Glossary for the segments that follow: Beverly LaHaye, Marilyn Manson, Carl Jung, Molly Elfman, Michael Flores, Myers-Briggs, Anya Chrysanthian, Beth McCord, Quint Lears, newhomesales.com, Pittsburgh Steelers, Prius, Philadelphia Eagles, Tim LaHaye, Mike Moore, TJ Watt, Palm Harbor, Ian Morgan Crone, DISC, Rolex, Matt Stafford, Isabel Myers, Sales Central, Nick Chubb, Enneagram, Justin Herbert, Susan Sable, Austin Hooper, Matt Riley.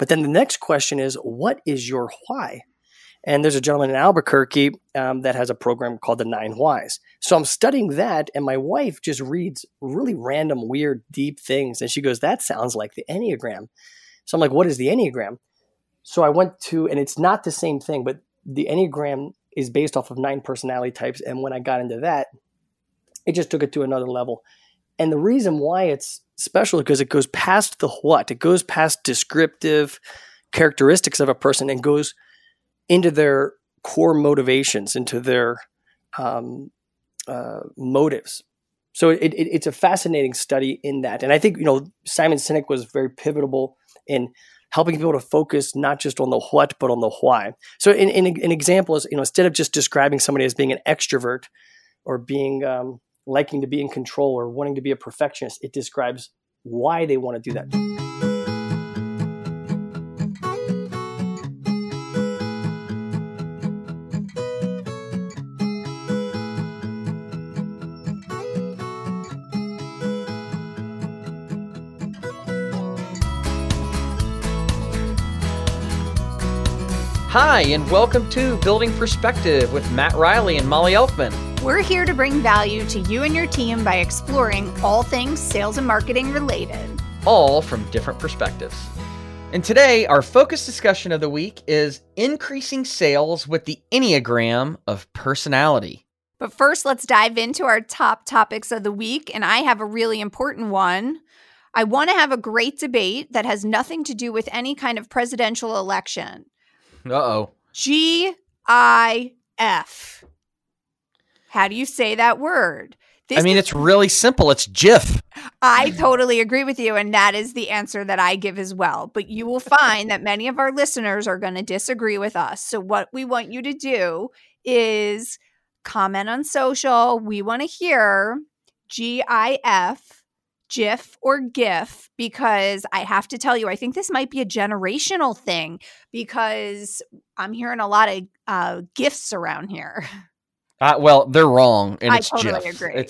But then the next question is, what is your why? And there's a gentleman in Albuquerque that has a program called the Nine Whys. So I'm studying that, and my wife just reads really random, weird, deep things. And she goes, that sounds like the Enneagram. So I'm like, what is the Enneagram? So I went to, and it's not the same thing, but the Enneagram is based off of 9 personality types. And when I got into that, it just took it to another level. And the reason why it's special is because it goes past the what. It goes past descriptive characteristics of a person and goes into their core motivations, into their motives. So it's a fascinating study in that. And I think, you know, Simon Sinek was very pivotal in helping people to focus not just on the what, but on the why. So an example is, you know, instead of just describing somebody as being an extrovert or being liking to be in control or wanting to be a perfectionist, it describes why they want to do that. Hi, and welcome to Building Perspective with Matt Riley and Molly Elfman. We're here to bring value to you and your team by exploring all things sales and marketing related. All from different perspectives. And today, our focus discussion of the week is increasing sales with the Enneagram of personality. But first, let's dive into our top topics of the week, and I have a really important one. I want to have a great debate that has nothing to do with any kind of presidential election. Uh-oh. GIF. How do you say that word? It's really simple. It's GIF. I totally agree with you, and that is the answer that I give as well. But you will find that many of our listeners are going to disagree with us. So what we want you to do is comment on social. We want to hear GIF or GIF, because I have to tell you, I think this might be a generational thing because I'm hearing a lot of GIFs around here. Well, they're wrong, and it's GIF. I totally agree.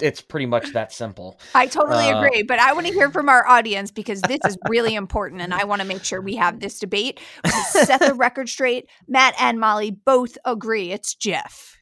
It's pretty much that simple. I totally agree, but I want to hear from our audience because this is really important, and I want to make sure we have this debate. Set the record straight. Matt and Molly both agree it's GIF.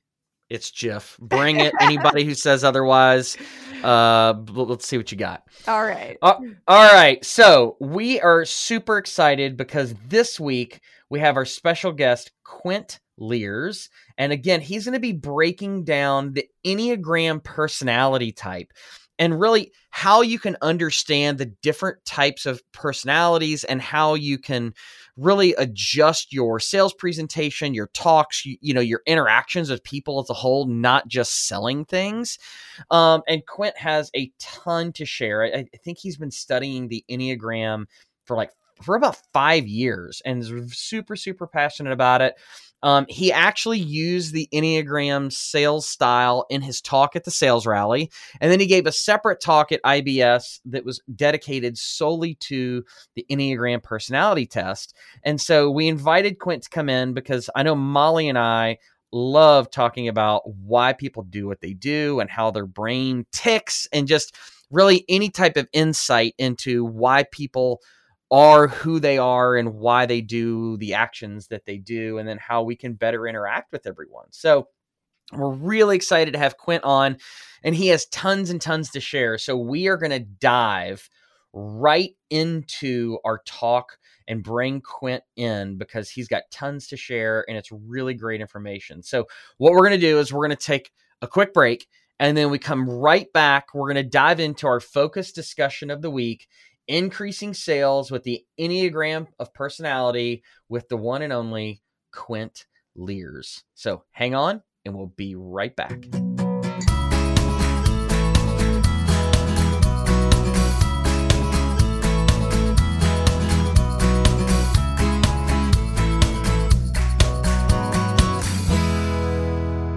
It's GIF. Bring it. Anybody who says otherwise, let's see what you got. All right. All right. So we are super excited because this week we have our special guest, Quint Lears. And again, he's going to be breaking down the Enneagram personality type and really how you can understand the different types of personalities and how you can really adjust your sales presentation, your talks, your interactions with people as a whole, not just selling things. And Quint has a ton to share. I think he's been studying the Enneagram for about 5 years and is super, super passionate about it. He actually used the Enneagram sales style in his talk at the Sales Rally. And then he gave a separate talk at IBS that was dedicated solely to the Enneagram personality test. And so we invited Quint to come in because I know Molly and I love talking about why people do what they do and how their brain ticks and just really any type of insight into why people are who they are and why they do the actions that they do, and then how we can better interact with everyone. So we're really excited to have Quint on, and he has tons and tons to share. So we are going to dive right into our talk and bring Quint in because he's got tons to share and it's really great information. So what we're going to do is we're going to take a quick break and then we come right back. We're going to dive into our focused discussion of the week, increasing sales with the Enneagram of personality with the one and only Quint Lears. So hang on and we'll be right back.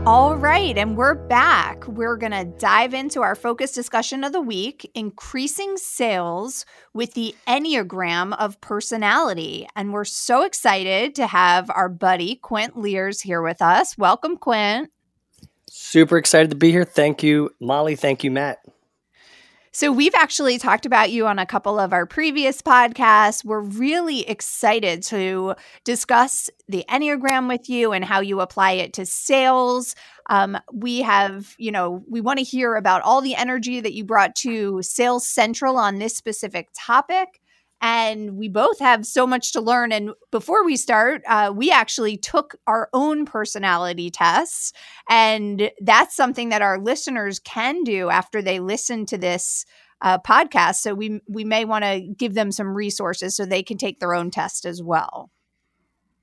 All right, and we're back. We're going to dive into our focus discussion of the week, increasing sales with the Enneagram of personality. And we're so excited to have our buddy Quint Lears here with us. Welcome, Quint. Super excited to be here. Thank you, Molly. Thank you, Matt. So we've actually talked about you on a couple of our previous podcasts. We're really excited to discuss the Enneagram with you and how you apply it to sales. We have, we want to hear about all the energy that you brought to Sales Central on this specific topic. And we both have so much to learn. And before we start, we actually took our own personality tests. And that's something that our listeners can do after they listen to this podcast. So we may want to give them some resources so they can take their own test as well.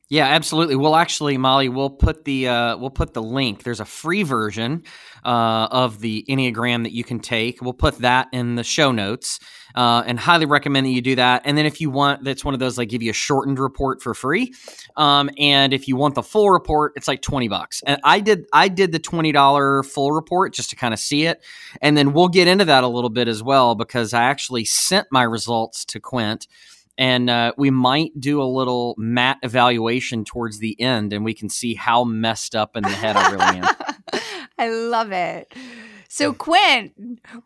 Yeah, absolutely. Well, actually, Molly, we'll put the link. There's a free version of the Enneagram that you can take. We'll put that in the show notes, and highly recommend that you do that. And then if you want, that's one of those like give you a shortened report for free. And if you want the full report, it's like $20. And I did the $20 full report just to kind of see it. And then we'll get into that a little bit as well because I actually sent my results to Quint. And we might do a little Matt evaluation towards the end, and we can see how messed up in the head I really am. I love it. So, Quint,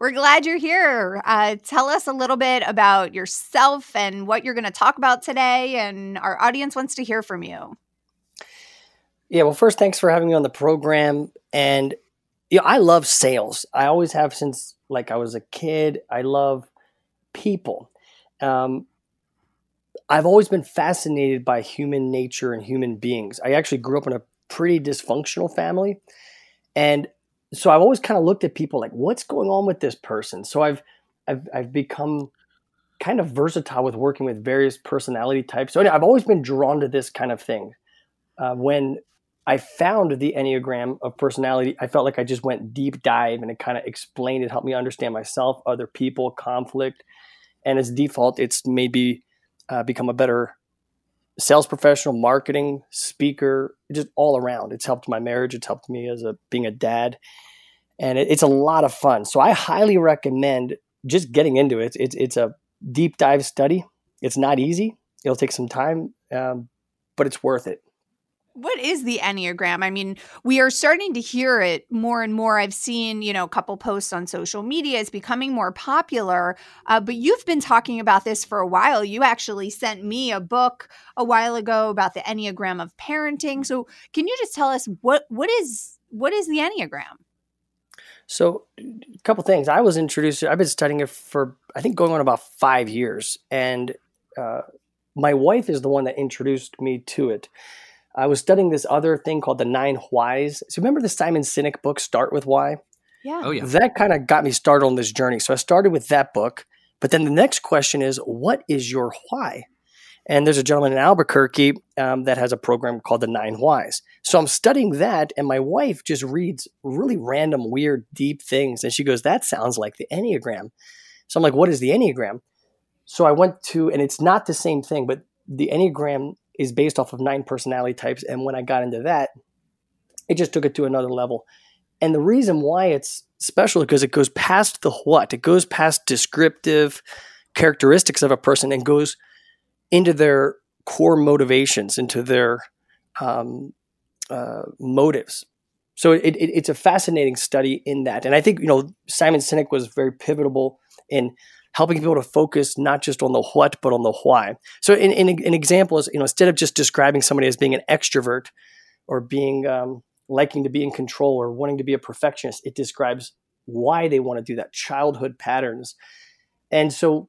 we're glad you're here. Tell us a little bit about yourself and what you're going to talk about today, and our audience wants to hear from you. Yeah, well, first, thanks for having me on the program. And I love sales. I always have since I was a kid. I love people. I've always been fascinated by human nature and human beings. I actually grew up in a pretty dysfunctional family. And so I've always kind of looked at people like, what's going on with this person? So I've become kind of versatile with working with various personality types. So I've always been drawn to this kind of thing. When I found the Enneagram of personality, I felt like I just went deep dive, and it kind of explained it, helped me understand myself, other people, conflict. And as default, it's maybe become a better sales professional, marketing, speaker, just all around. It's helped my marriage. It's helped me as being a dad, and it's a lot of fun. So I highly recommend just getting into it. It's a deep dive study. It's not easy. It'll take some time, but it's worth it. What is the Enneagram? I mean, we are starting to hear it more and more. I've seen, a couple posts on social media. It's becoming more popular. But you've been talking about this for a while. You actually sent me a book a while ago about the Enneagram of parenting. So can you just tell us what is the Enneagram? So a couple things. I was introduced to it. I've been studying it for, I think, going on about 5 years. And my wife is the one that introduced me to it. I was studying this other thing called the Nine Whys. So remember the Simon Sinek book, Start With Why? Yeah. Oh, yeah. That kind of got me started on this journey. So I started with that book. But then the next question is, what is your why? And there's a gentleman in Albuquerque that has a program called the Nine Whys. So I'm studying that, and my wife just reads really random, weird, deep things. And she goes, that sounds like the Enneagram. So I'm like, what is the Enneagram? So I went to, and it's not the same thing, but the Enneagram is based off of 9 personality types. And when I got into that, it just took it to another level. And the reason why it's special is because it goes past the what. It goes past descriptive characteristics of a person and goes into their core motivations, into their motives. So it's a fascinating study in that. And I think, Simon Sinek was very pivotal in helping people to focus not just on the what, but on the why. So an example is, instead of just describing somebody as being an extrovert or being liking to be in control or wanting to be a perfectionist, it describes why they want to do that, childhood patterns. And so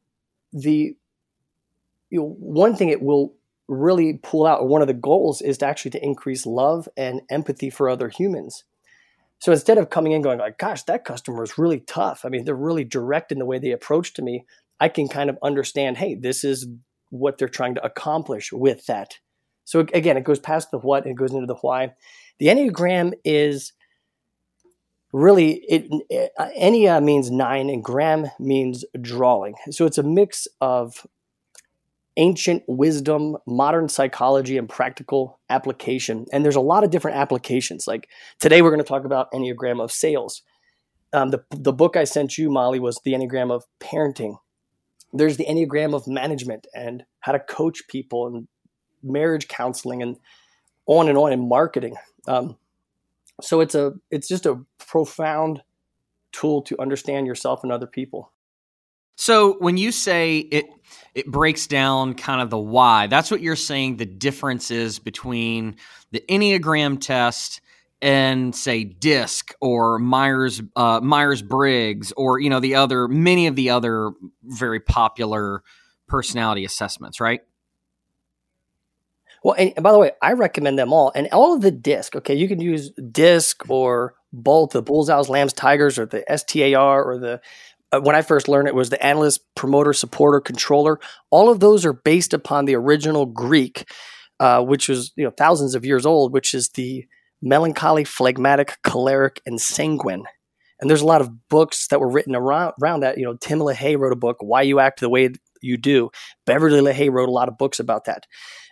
one thing it will really pull out, or one of the goals, is to actually to increase love and empathy for other humans. So instead of coming in going like, gosh, that customer is really tough. I mean, they're really direct in the way they approach to me. I can kind of understand, hey, this is what they're trying to accomplish with that. So again, it goes past the what and it goes into the why. The Enneagram is really, Ennea means 9 and gram means drawing. So it's a mix of ancient wisdom, modern psychology, and practical application. And there's a lot of different applications. Like today, we're going to talk about Enneagram of sales. The book I sent you, Molly, was the Enneagram of parenting. There's the Enneagram of management and how to coach people and marriage counseling and on in marketing. So it's just a profound tool to understand yourself and other people. So when you say it breaks down kind of the why, that's what you're saying the difference is between the Enneagram test and say DISC or Myers-Briggs or, you know, the other, many of the other very popular personality assessments, right? Well, and by the way, I recommend them all. And all of the DISC, okay, you can use DISC or both the Bulls, Owls, Lambs, Tigers, or the STAR, or the, when I first learned it was the analyst, promoter, supporter, controller. All of those are based upon the original Greek, which was, you know, thousands of years old, which is the melancholy, phlegmatic, choleric, and sanguine. And there's a lot of books that were written around that. You know, Tim LaHaye wrote a book, Why You Act the Way You Do. Beverly LaHaye wrote a lot of books about that.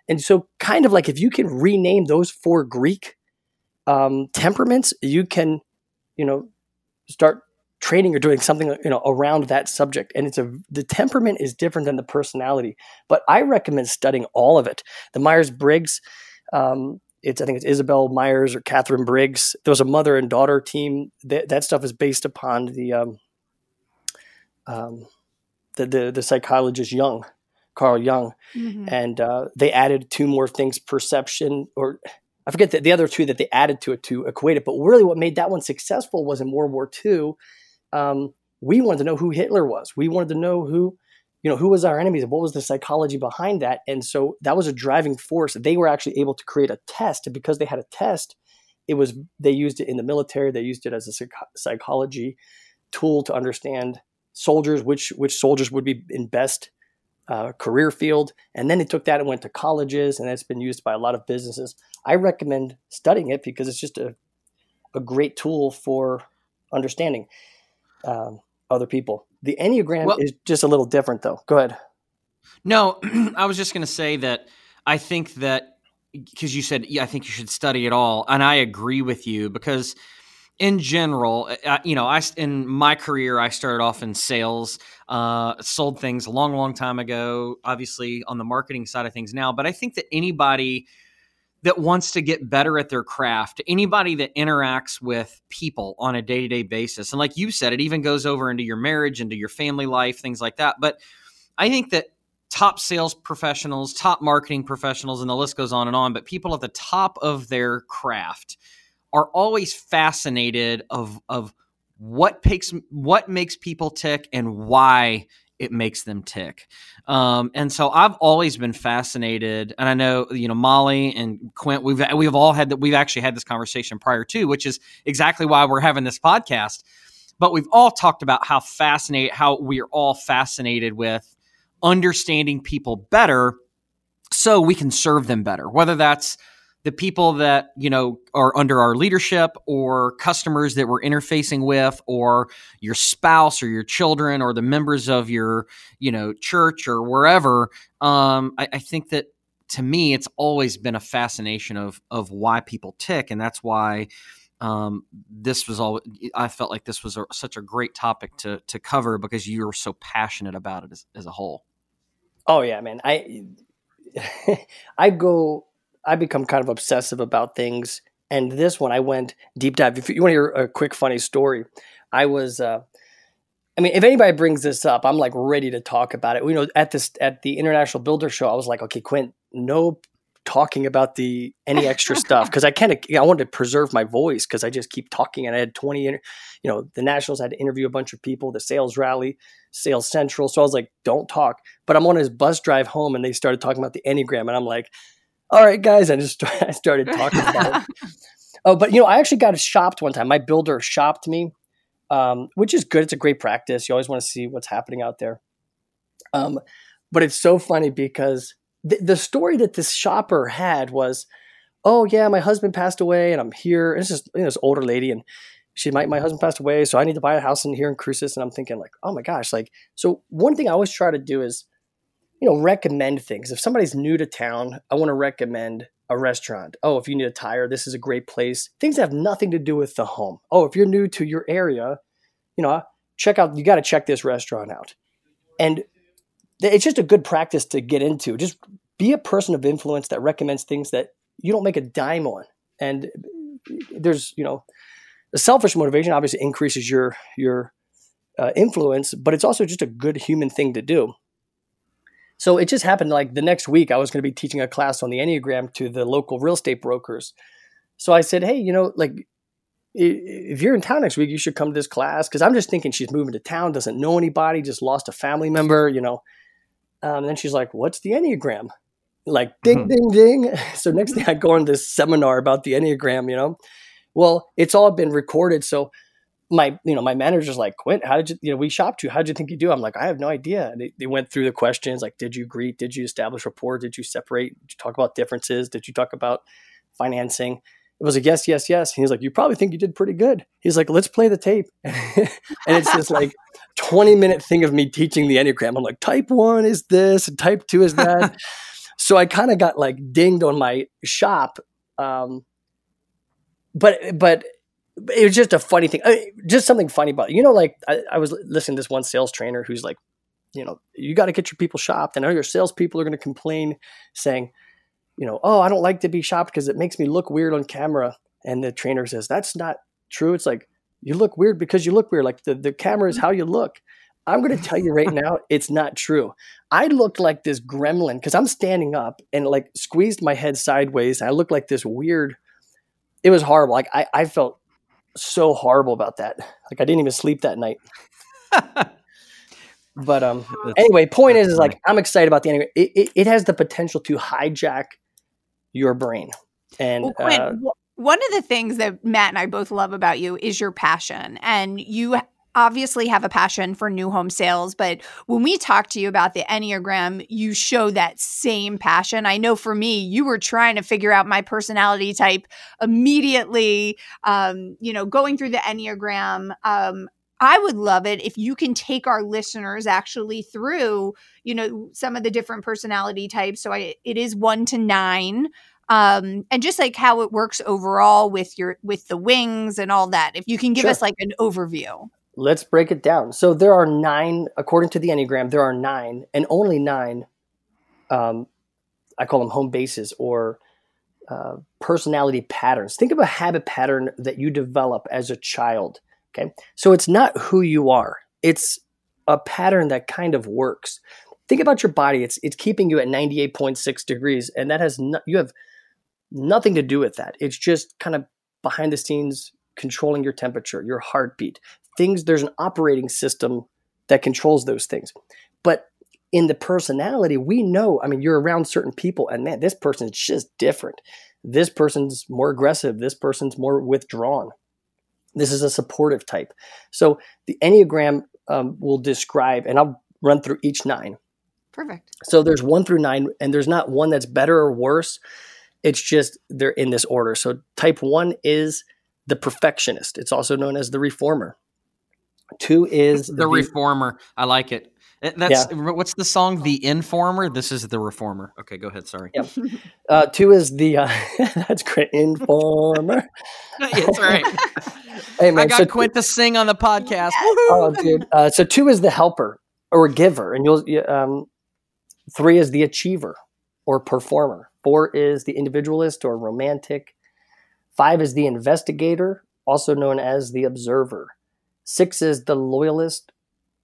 And so kind of like if you can rename those four Greek temperaments, you can, you know, start training or doing something, you know, around that subject. And it's the temperament is different than the personality. But I recommend studying all of it. The Myers-Briggs, I think it's Isabel Myers or Catherine Briggs. There was a mother and daughter team. That stuff is based upon the psychologist Jung, Carl Jung, mm-hmm. and they added two more things: perception, or I forget the other two that they added to it to equate it. But really, what made that one successful was in World War II. We wanted to know who Hitler was. We wanted to know who was our enemies and what was the psychology behind that. And so that was a driving force. They were actually able to create a test, and because they had a test, they used it in the military. They used it as a psychology tool to understand soldiers, which soldiers would be in best career field. And then they took that and went to colleges, and that's been used by a lot of businesses. I recommend studying it because it's just a great tool for understanding other people. The Enneagram is just a little different though. Go ahead. No, I was just going to say that I think that because you said, yeah, I think you should study it all. And I agree with you because in general, in my career, I started off in sales, sold things a long, long time ago, obviously on the marketing side of things now. But I think that anybody that wants to get better at their craft, anybody that interacts with people on a day-to-day basis, and like you said, it even goes over into your marriage, into your family life, things like that. But I think that top sales professionals, top marketing professionals, and the list goes on and on, but people at the top of their craft are always fascinated of what makes people tick and why it makes them tick. And so I've always been fascinated, and I know, you know, Molly and Quint, we've actually had this conversation prior to, which is exactly why we're having this podcast. But we've all talked about how we're all fascinated with understanding people better so we can serve them better, whether that's the people that, you know, are under our leadership or customers that we're interfacing with or your spouse or your children or the members of your, you know, church or wherever. I think that to me, it's always been a fascination of why people tick. And that's why I felt like this was such a great topic to cover because you were so passionate about it as a whole. Oh yeah, man. I become kind of obsessive about things. And this one, I went deep dive. If you want to hear a quick, funny story, I was, if anybody brings this up, I'm like ready to talk about it. You know, at the International Builder Show, I was like, okay, Quint, no talking about any extra stuff. Cause I wanted to preserve my voice cause I just keep talking. And I had the Nationals had to interview a bunch of people, the Sales Rally, Sales Central. So I was like, don't talk, but I'm on his bus drive home and they started talking about the Enneagram. And I'm like, all right, guys, I started talking about it. Oh, but, you know, I actually got shopped one time. My builder shopped me, which is good. It's a great practice. You always want to see what's happening out there. But it's so funny because the story that this shopper had was, oh, yeah, my husband passed away and I'm here. And it's just, you know, this older lady and my husband passed away, so I need to buy a house in here in Crucis. And I'm thinking like, oh, my gosh. Like, so one thing I always try to do is, you know, recommend things. If somebody's new to town, I want to recommend a restaurant. Oh, if you need a tire, this is a great place. Things that have nothing to do with the home. Oh, if you're new to your area, you know, you got to check this restaurant out. And it's just a good practice to get into. Just be a person of influence that recommends things that you don't make a dime on. And there's, you know, the selfish motivation obviously increases your influence, but it's also just a good human thing to do. So it just happened like the next week I was going to be teaching a class on the Enneagram to the local real estate brokers. So I said, hey, you know, like if you're in town next week, you should come to this class, because I'm just thinking she's moving to town, doesn't know anybody, just lost a family member, you know. And then she's like, what's the Enneagram? Like ding, ding, ding. So next thing I go on this seminar about the Enneagram, you know. Well, it's all been recorded. So my manager's like, Quint, how did you, we shopped you. How did you think you do? I'm like, I have no idea. And they went through the questions. Like, did you greet? Did you establish rapport? Did you separate? Did you talk about differences? Did you talk about financing? It was a yes, yes, yes. He's like, you probably think you did pretty good. He's like, let's play the tape. And it's this like 20-minute thing of me teaching the Enneagram. I'm like, type one is this and type two is that. So I kind of got like dinged on my shop. But it was just a funny thing, just something funny about it. Like I was listening to this one sales trainer who's like, you got to get your people shopped. And all your salespeople are going to complain saying, oh, I don't like to be shopped because it makes me look weird on camera. And the trainer says, that's not true. It's like, you look weird because you look weird. Like the camera is how you look. I'm going to tell you right now, it's not true. I looked like this gremlin because I'm standing up and like squeezed my head sideways. I looked like this weird, it was horrible. Like I felt so horrible about that. Like I didn't even sleep that night. But anyway, point is like I'm excited about the Enneagram. It has the potential to hijack your brain. And Quint, one of the things that Matt and I both love about you is your passion. And you obviously have a passion for new home sales, but when we talk to you about the Enneagram, you show that same passion. I know for me, you were trying to figure out my personality type immediately, going through the Enneagram. I would love it if you can take our listeners actually through, some of the different personality types. So it is 1 to 9. And just like how it works overall with the wings and all that, if you can give us like an overview. Let's break it down. So there are 9, according to the Enneagram, there are 9 and only 9. I call them home bases or personality patterns. Think of a habit pattern that you develop as a child. Okay. So it's not who you are. It's a pattern that kind of works. Think about your body. It's keeping you at 98.6 degrees. And that has you have nothing to do with that. It's just kind of behind the scenes controlling your temperature, your heartbeat. There's an operating system that controls those things. But in the personality, we know, you're around certain people and man, this person's just different. This person's more aggressive. This person's more withdrawn. This is a supportive type. So the Enneagram will describe, and I'll run through each 9. Perfect. So there's 1 through 9, and there's not one that's better or worse. It's just they're in this order. So type 1 is the perfectionist. It's also known as the reformer. 2 is the reformer. I like it. That's What's the song? The Informer. This is the Reformer. Okay, go ahead. Sorry. Yep. 2 is the that's great. Informer. That's right. Hey, man, I got Quint to sing on the podcast. Oh, dude. So 2 is the helper or giver, and 3 is the achiever or performer. 4 is the individualist or romantic. 5 is the investigator, also known as the observer. 6 is the loyalist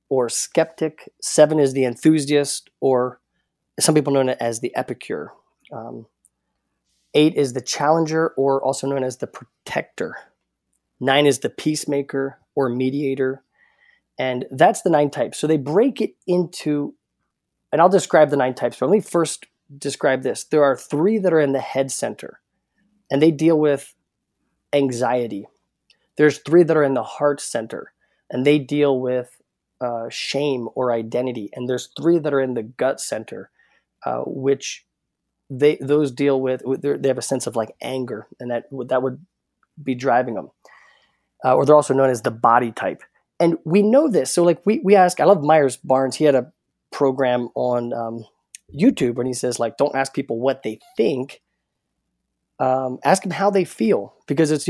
or skeptic. 7 is the enthusiast, or some people known as the epicure. 8 is the challenger, or also known as the protector. 9 is the peacemaker or mediator. And that's the 9 types. So they break it into, and I'll describe the 9 types, but let me first describe this. There are 3 that are in the head center, and they deal with anxiety. There's 3 that are in the heart center, and they deal with shame or identity. And there's 3 that are in the gut center, which those deal with. They have a sense of like anger, and that would be driving them. Or they're also known as the body type. And we know this. So like we ask. I love Myers-Briggs. He had a program on YouTube, and he says like, don't ask people what they think. Ask them how they feel, because it's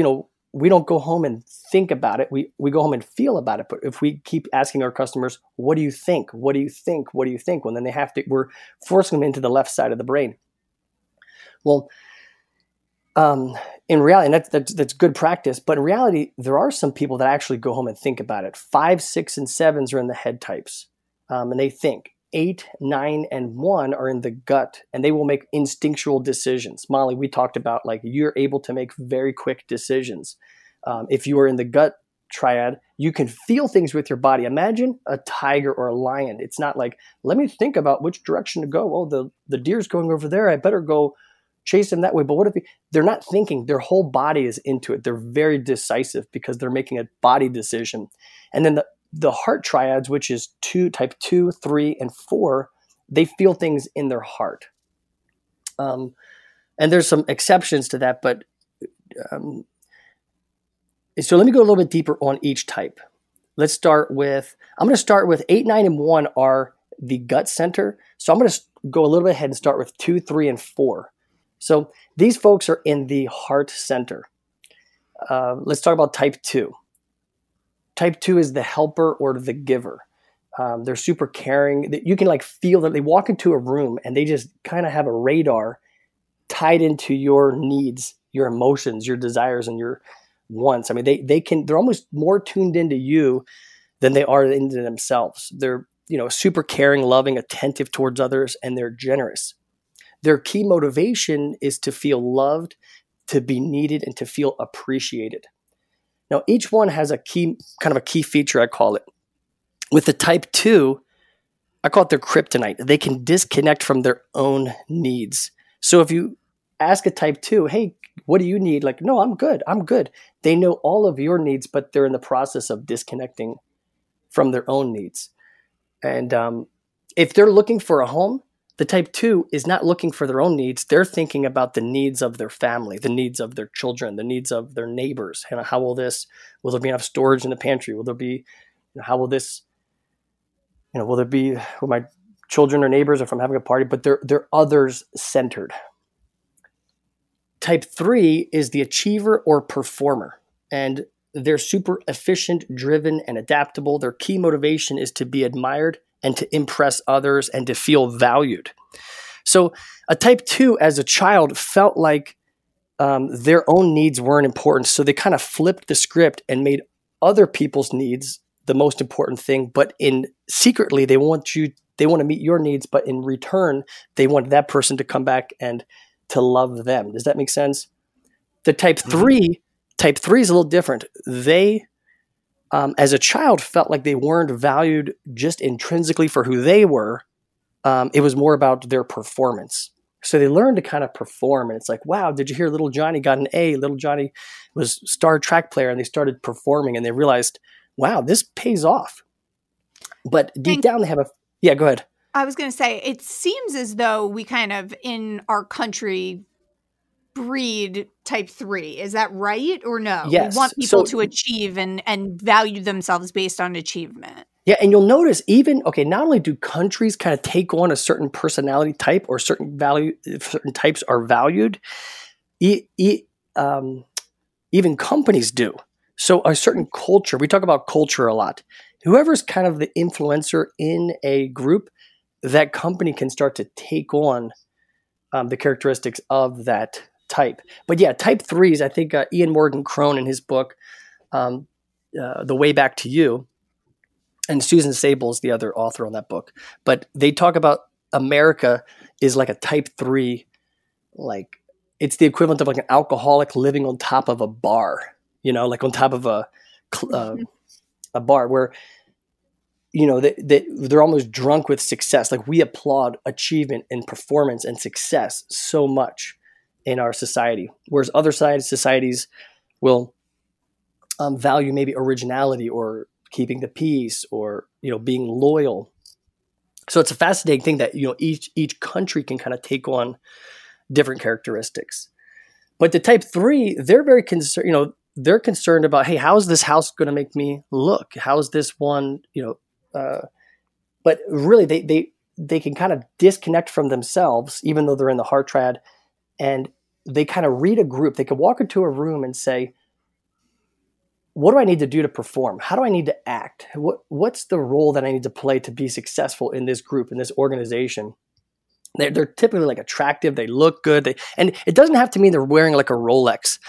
we don't go home and think about it. We go home and feel about it. But if we keep asking our customers, what do you think? What do you think? What do you think? Well, then we're forcing them into the left side of the brain. Well, In reality, and that's good practice, but in reality, there are some people that actually go home and think about it. 5, 6, and 7s are in the head types, and they think. 8, 9, and 1 are in the gut, and they will make instinctual decisions. Molly, we talked about like you're able to make very quick decisions. If you are in the gut triad, you can feel things with your body. Imagine a tiger or a lion. It's not like, let me think about which direction to go. Oh, the deer's going over there. I better go chase them that way. But what if they're not thinking? Their whole body is into it. They're very decisive because they're making a body decision. And then the heart triads, which is type 2, 3, and 4, they feel things in their heart. And there's some exceptions to that, but so let me go a little bit deeper on each type. Let's start with, I'm going to start with 8, 9, and 1 are the gut center. So I'm going to go a little bit ahead and start with 2, 3, and 4. So these folks are in the heart center. Let's talk about type 2. Type 2 is the helper or the giver. They're super caring. You can like feel that they walk into a room and they just kind of have a radar tied into your needs, your emotions, your desires, and your wants. I mean, they're almost more tuned into you than they are into themselves. They're, super caring, loving, attentive towards others, and they're generous. Their key motivation is to feel loved, to be needed, and to feel appreciated. Now, each one has a key feature, I call it. With the type 2, I call it their kryptonite. They can disconnect from their own needs. So if you ask a type 2, hey, what do you need? Like, no, I'm good. They know all of your needs, but they're in the process of disconnecting from their own needs. And if they're looking for a home, the type 2 is not looking for their own needs. They're thinking about the needs of their family, the needs of their children, the needs of their neighbors. And how will there be enough storage in the pantry? Will there be, will my children or neighbors, or if I'm having a party? But they're others centered. Type 3 is the achiever or performer. And they're super efficient, driven, and adaptable. Their key motivation is to be admired and to impress others and to feel valued. So a type 2 as a child felt like their own needs weren't important. So they kind of flipped the script and made other people's needs the most important thing. But secretly, they want to meet your needs, but in return, they want that person to come back and to love them. Does that make sense? The type 3 is a little different. They as a child, felt like they weren't valued just intrinsically for who they were. It was more about their performance. So they learned to kind of perform. And it's like, wow, did you hear little Johnny got an A? Little Johnny was star track player, and they started performing, and they realized, wow, this pays off. But deep down, they have yeah, go ahead. I was going to say, it seems as though we kind of, in our country, breed type 3. Is that right or no? Yes. We want people to achieve and value themselves based on achievement. Yeah. And you'll notice not only do countries kind of take on a certain personality type or certain types are valued, even companies do. So a certain culture, we talk about culture a lot. Whoever's kind of the influencer in a group, that company can start to take on the characteristics of that type. But yeah, type 3s, I think Ian Morgan Crone in his book, The Way Back to You, and Susan Sable is the other author on that book. But they talk about America is like a type 3, like it's the equivalent of like an alcoholic living on top of a bar, like on top of a bar where, they're almost drunk with success. Like we applaud achievement and performance and success so much in our society, whereas other societies will value maybe originality or keeping the peace or being loyal. So it's a fascinating thing that each country can kind of take on different characteristics. But the type 3, they're very concerned. They're concerned about, hey, how is this house going to make me look? How is this one? But really, they can kind of disconnect from themselves, even though they're in the heart triad. And they kind of read a group. They could walk into a room and say, what do I need to do to perform? How do I need to act? What's the role that I need to play to be successful in this group, in this organization? They're typically like attractive. They look good. And it doesn't have to mean they're wearing like a Rolex.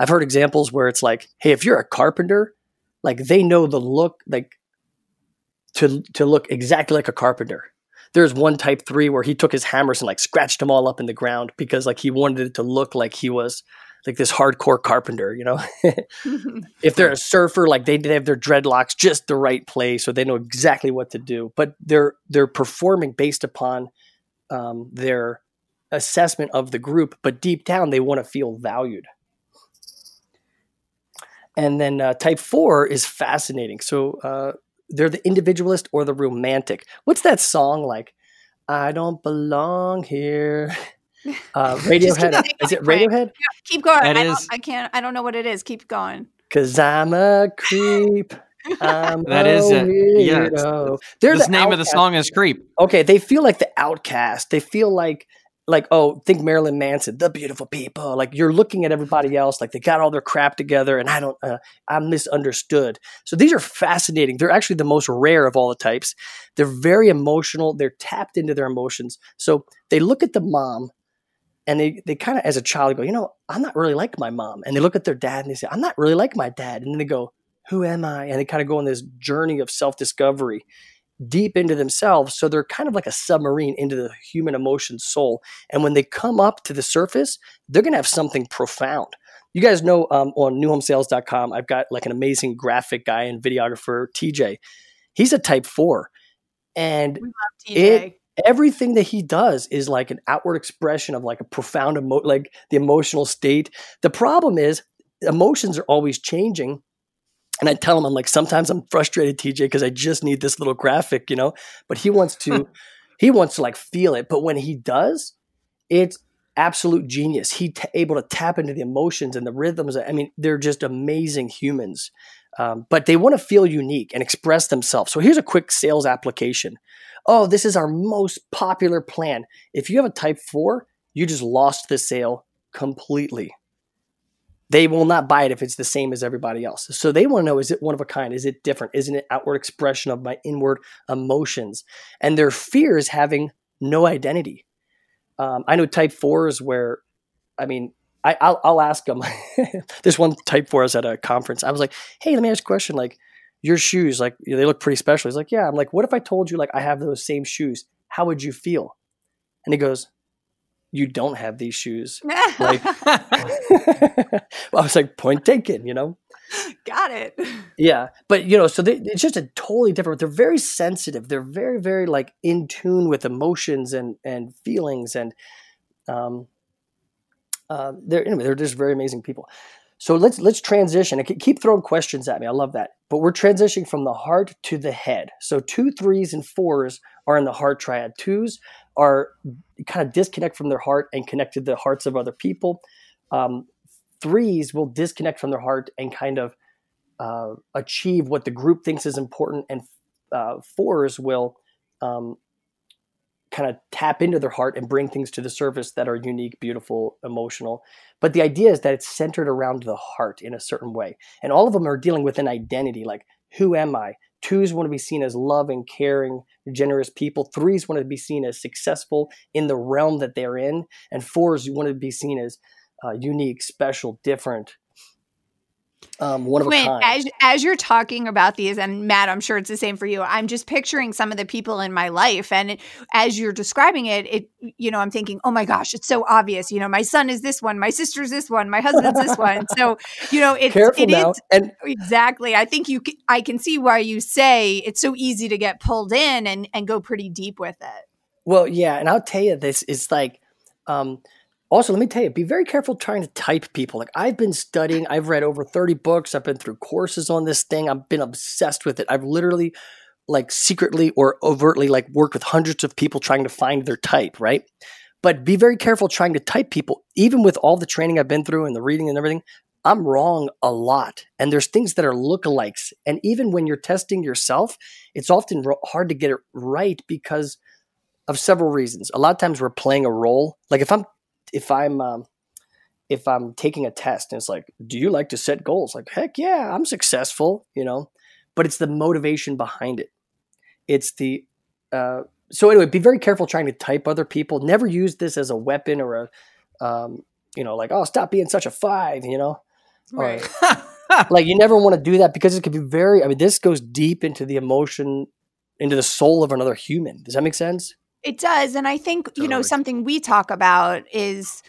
I've heard examples where it's like, hey, if you're a carpenter, like they know the look, like to look exactly like a carpenter. There's one type 3 where he took his hammers and like scratched them all up in the ground because like he wanted it to look like he was like this hardcore carpenter, you know. If they're a surfer, like they have their dreadlocks just the right place, so they know exactly what to do. But they're performing based upon their assessment of the group, but deep down they want to feel valued. And then type 4 is fascinating. So they're the individualist or the romantic. What's that song like? I don't belong here. Radiohead. Is it Radiohead? Yeah, keep going. I don't know what it is. Keep going. Cause I'm a creep. I'm a weirdo. Yeah. The name of the song is Creep. Okay. They feel like the outcast. They feel like, oh, think Marilyn Manson, the beautiful people. Like you're looking at everybody else, like they got all their crap together, and I'm misunderstood. So these are fascinating. They're actually the most rare of all the types. They're very emotional. They're tapped into their emotions. So they look at the mom, and they kind of, as a child, go, you know, I'm not really like my mom. And they look at their dad, and they say, I'm not really like my dad. And then they go, who am I? And they kind of go on this journey of self-discovery deep into themselves. So they're kind of like a submarine into the human emotion soul. And when they come up to the surface, they're going to have something profound. You guys know on newhomesales.com, I've got like an amazing graphic guy and videographer, TJ. He's a type 4. And we love TJ. Everything that he does is like an outward expression of like a profound, like the emotional state. The problem is emotions are always changing. And I tell him, I'm like, sometimes I'm frustrated, TJ, because I just need this little graphic, you know, but he wants to like feel it. But when he does, it's absolute genius. He's able to tap into the emotions and the rhythms. I mean, they're just amazing humans, but they want to feel unique and express themselves. So here's a quick sales application. Oh, this is our most popular plan. If you have a type 4, you just lost the sale completely. They will not buy it if it's the same as everybody else. So they want to know, is it one of a kind? Is it different? Isn't it outward expression of my inward emotions? And their fear is having no identity. I know type 4s where, I mean, I'll ask them. This one type 4 is at a conference. I was like, hey, let me ask you a question. Like, your shoes, like, they look pretty special. He's like, yeah. I'm like, what if I told you, like, I have those same shoes? How would you feel? And he goes, you don't have these shoes. Like, I was like, point taken, you know? Got it. Yeah. But, you know, so it's just a totally different, they're very sensitive. They're very, very like in tune with emotions and feelings. And they're just very amazing people. So let's transition. I keep throwing questions at me. I love that. But we're transitioning from the heart to the head. So 2, 3s, and 4s are in the heart triad. 2s are kind of disconnect from their heart and connect to the hearts of other people. 3s will disconnect from their heart and kind of achieve what the group thinks is important. And 4s will kind of tap into their heart and bring things to the surface that are unique, beautiful, emotional. But the idea is that it's centered around the heart in a certain way. And all of them are dealing with an identity, like, who am I? 2s want to be seen as loving, caring, generous people. 3s want to be seen as successful in the realm that they're in. And 4s want to be seen as unique, special, different. One of a kind. As you're talking about these, and Matt, I'm sure it's the same for you, I'm just picturing some of the people in my life. And as you're describing it, you know, I'm thinking, oh my gosh, it's so obvious. You know, my son is this one, my sister's this one, my husband's this one. So, you know, it is exactly. I think I can see why you say it's so easy to get pulled in and go pretty deep with it. Well, yeah. And I'll tell you this, it's like, also, let me tell you, be very careful trying to type people. Like, I've been studying, I've read over 30 books, I've been through courses on this thing, I've been obsessed with it. I've literally, like, secretly or overtly, like, worked with hundreds of people trying to find their type, right? But be very careful trying to type people. Even with all the training I've been through and the reading and everything, I'm wrong a lot. And there's things that are lookalikes. And even when you're testing yourself, it's often hard to get it right because of several reasons. A lot of times we're playing a role. Like, if I'm taking a test and it's like, do you like to set goals? Like, heck yeah, I'm successful, you know, but it's the motivation behind it. It's the So anyway, be very careful trying to type other people. Never use this as a weapon or a, like, oh, stop being such a five, you know? Right. Like, you never want to do that, because it could be very, this goes deep into the emotion, into the soul of another human. Does that make sense? It does. And I think, you know, something we talk about is,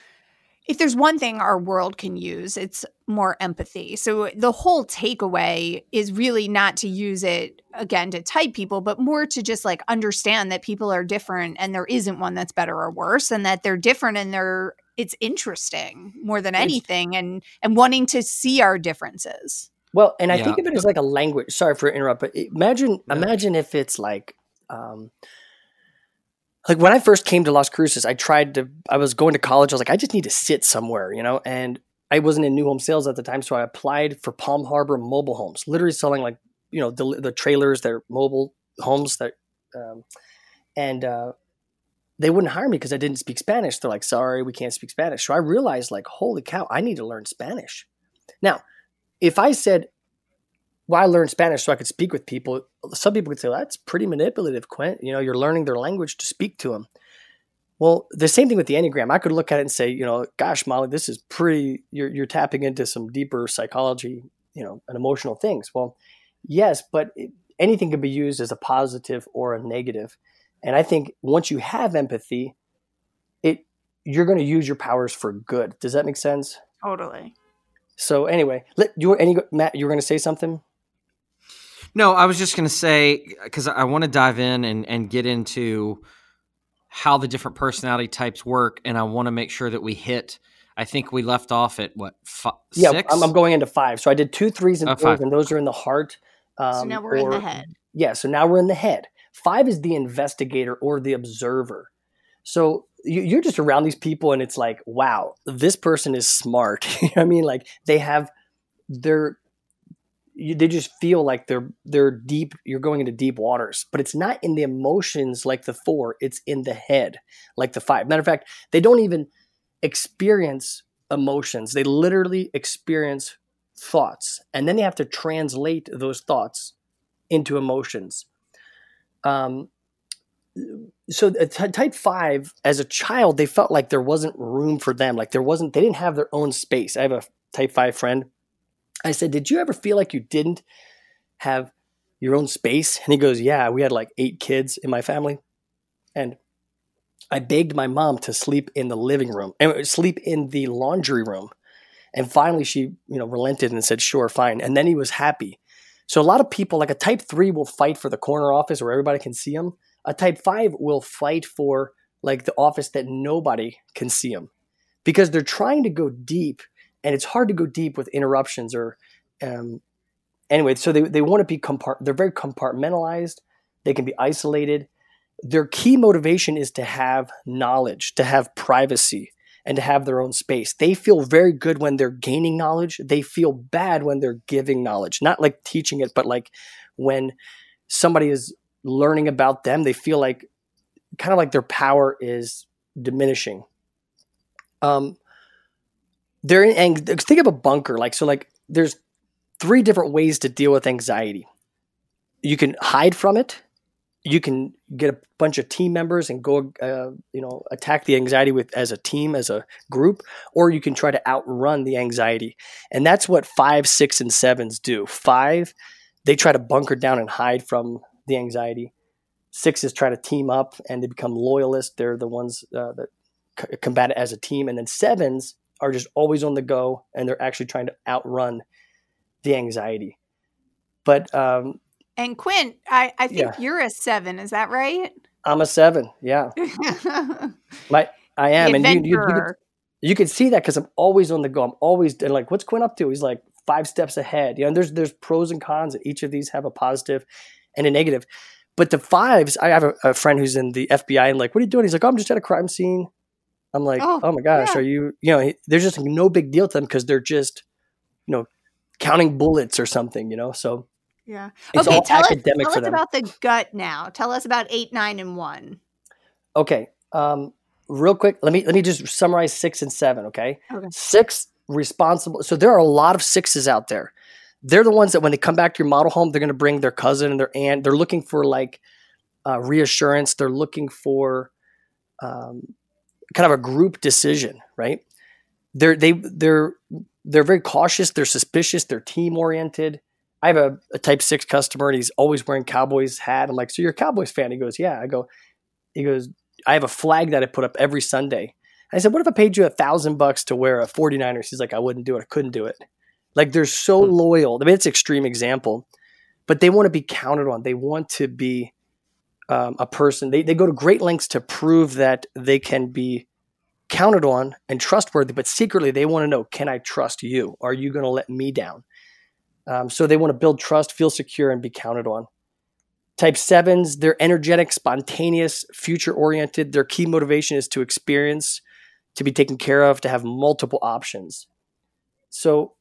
if there's one thing our world can use, it's more empathy. So the whole takeaway is really not to use it, again, to type people, but more to just like understand that people are different and there isn't one that's better or worse, and that they're different and they're, it's interesting more than anything, and wanting to see our differences. Well, and I think of it as like a language. Sorry for interrupting, but imagine if it's like when I first came to Las Cruces, I was going to college. I was like, I just need to sit somewhere, you know? And I wasn't in new home sales at the time. So I applied for Palm Harbor mobile homes, literally selling like, you know, the trailers, their mobile homes that, they wouldn't hire me because I didn't speak Spanish. They're like, sorry, we can't speak Spanish. So I realized like, holy cow, I need to learn Spanish. Now, if I said, well, I learned Spanish so I could speak with people, some people could say, well, that's pretty manipulative, Quint. You know, you're learning their language to speak to them. Well, the same thing with the Enneagram. I could look at it and say, you know, gosh, Molly, this is pretty, you're tapping into some deeper psychology, you know, and emotional things. Well, yes, but anything can be used as a positive or a negative. And I think once you have empathy, you're going to use your powers for good. Does that make sense? Totally. So anyway, Matt, you were going to say something? No, I was just going to say, because I want to dive in and get into how the different personality types work, and I want to make sure that we hit. I think we left off at what, six? I'm going into five. So I did 2, 3s, and 4s, and those are in the heart. So now we're in the head. Yeah, so now we're in the head. 5 is the investigator or the observer. So you're just around these people, and it's like, wow, this person is smart. You know what I mean? Like they just feel like they're deep. You're going into deep waters, but it's not in the emotions like the 4. It's in the head like the 5. Matter of fact, they don't even experience emotions. They literally experience thoughts, and then they have to translate those thoughts into emotions. So type 5, as a child, they felt like there wasn't room for them. Like they didn't have their own space. I have a type 5 friend. I said, did you ever feel like you didn't have your own space? And he goes, yeah, we had like 8 kids in my family. And I begged my mom to sleep in the living room and sleep in the laundry room. And finally she, relented and said, sure, fine. And then he was happy. So a lot of people, like a type 3 will fight for the corner office where everybody can see them. A type 5 will fight for like the office that nobody can see them, because they're trying to go deep, and it's hard to go deep with interruptions or anyway. So they want to be they're very compartmentalized. They can be isolated. Their key motivation is to have knowledge, to have privacy, and to have their own space. They feel very good when they're gaining knowledge. They feel bad when they're giving knowledge, not like teaching it, but like when somebody is learning about them, they feel like kind of like their power is diminishing. They're think of a bunker. There's 3 different ways to deal with anxiety. You can hide from it. You can get a bunch of team members and go, attack the anxiety as a team, as a group, or you can try to outrun the anxiety. And that's what 5, 6, and 7s do. 5, they try to bunker down and hide from the anxiety. 6 is try to team up, and they become loyalists. They're the ones that combat it as a team. And then 7s are just always on the go, and they're actually trying to outrun the anxiety. But, and Quint, I think you're a 7. Is that right? I'm a 7. Yeah. I am. And you can see that because I'm always on the go. I'm always like, what's Quint up to? He's like 5 steps ahead. You know, and there's pros and cons. And each of these have a positive and a negative. But the 5s, I have a friend who's in the FBI, and like, what are you doing? He's like, oh, I'm just at a crime scene. I'm like, oh my gosh, are you, there's just no big deal to them because they're just, counting bullets or something, so. Yeah. It's okay. Tell us about the gut now. Tell us about 8, 9, and 1. Okay. Real quick, let me just summarize 6 and 7. Okay. 6 responsible. So there are a lot of 6s out there. They're the ones that when they come back to your model home, they're going to bring their cousin and their aunt. They're looking for like reassurance. They're looking for kind of a group decision, right? They're very cautious. They're suspicious. They're team oriented. I have a type 6 customer and he's always wearing Cowboys hat. I'm like, so you're a Cowboys fan? He goes, yeah. I go, he goes, I have a flag that I put up every Sunday. I said, what if I paid you $1,000 to wear a 49ers? He's like, I wouldn't do it. I couldn't do it. Like, they're so loyal. I mean, it's an extreme example, but they want to be counted on. They want to be a person. They go to great lengths to prove that they can be counted on and trustworthy, but secretly they want to know, can I trust you? Are you going to let me down? So they want to build trust, feel secure, and be counted on. Type 7s, they're energetic, spontaneous, future-oriented. Their key motivation is to experience, to be taken care of, to have multiple options. So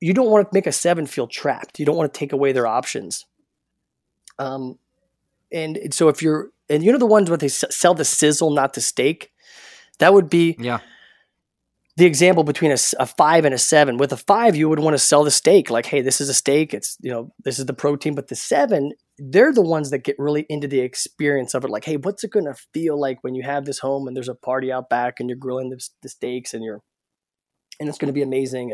you don't want to make a 7 feel trapped. You don't want to take away their options. And so if you're, and you know the ones where they sell the sizzle, not the steak? That would be the example between a 5 and a 7. With a 5, you would want to sell the steak. Like, hey, this is a steak. It's, you know, this is the protein. But the 7, they're the ones that get really into the experience of it. Like, hey, what's it going to feel like when you have this home and there's a party out back and you're grilling the steaks and it's going to be amazing.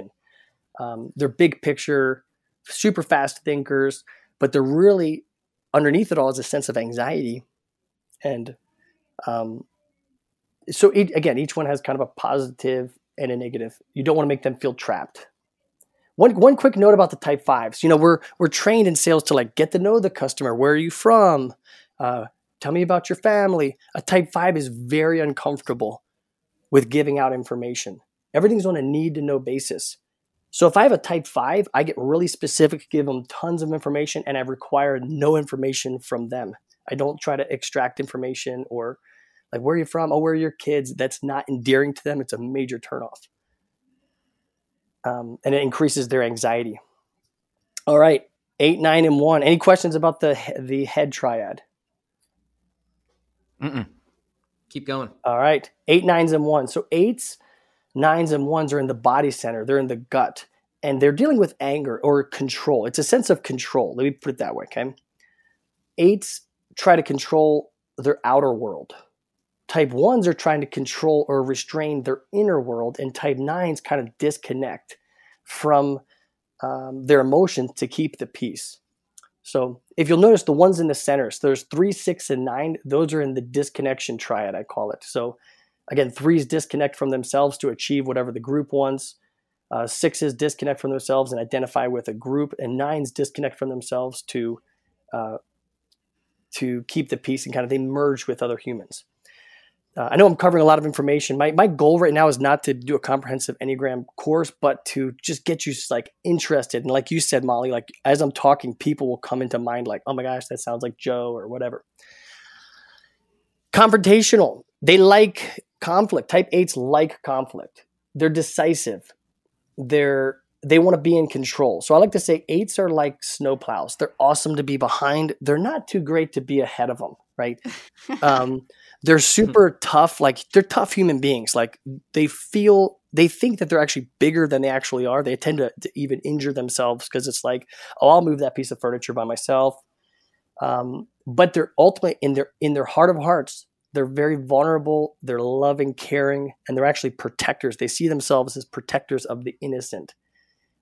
And they're big picture, super fast thinkers, but they're really underneath it all is a sense of anxiety. And so each one has kind of a positive and a negative. You don't want to make them feel trapped. One quick note about the type 5s. You know, we're trained in sales to like get to know the customer. Where are you from? Tell me about your family. A type 5 is very uncomfortable with giving out information. Everything's on a need to know basis. So if I have a type 5, I get really specific, give them tons of information, and I require no information from them. I don't try to extract information or like, where are you from? Oh, where are your kids? That's not endearing to them. It's a major turnoff. And it increases their anxiety. All right, 8, 9, and 1. Any questions about the head triad? Keep going. All right, 8, 9s, and 1. So 8s, 9s, and 1s are in the body center. They're in the gut, and they're dealing with anger or control. It's a sense of control. Let me put it that way, okay? 8s try to control their outer world. Type 1s are trying to control or restrain their inner world, and type 9s kind of disconnect from their emotions to keep the peace. So if you'll notice, the ones in the center, so there's 3, 6, and 9, those are in the disconnection triad, I call it. So again, 3s disconnect from themselves to achieve whatever the group wants. 6s disconnect from themselves and identify with a group, and 9s disconnect from themselves to keep the peace, and kind of they merge with other humans. I know I'm covering a lot of information. My goal right now is not to do a comprehensive Enneagram course, but to just get you like interested. And like you said, Molly, like as I'm talking, people will come into mind like, oh my gosh, that sounds like Joe or whatever. Confrontational. They like conflict. Type 8s like conflict. They're decisive. They want to be in control. So I like to say 8s are like snowplows. They're awesome to be behind. They're not too great to be ahead of them, right? They're super tough. Like they're tough human beings. Like they think that they're actually bigger than they actually are. They tend to even injure themselves because it's like, oh, I'll move that piece of furniture by myself. But they're ultimately in their heart of hearts, they're very vulnerable. They're loving, caring, and they're actually protectors. They see themselves as protectors of the innocent,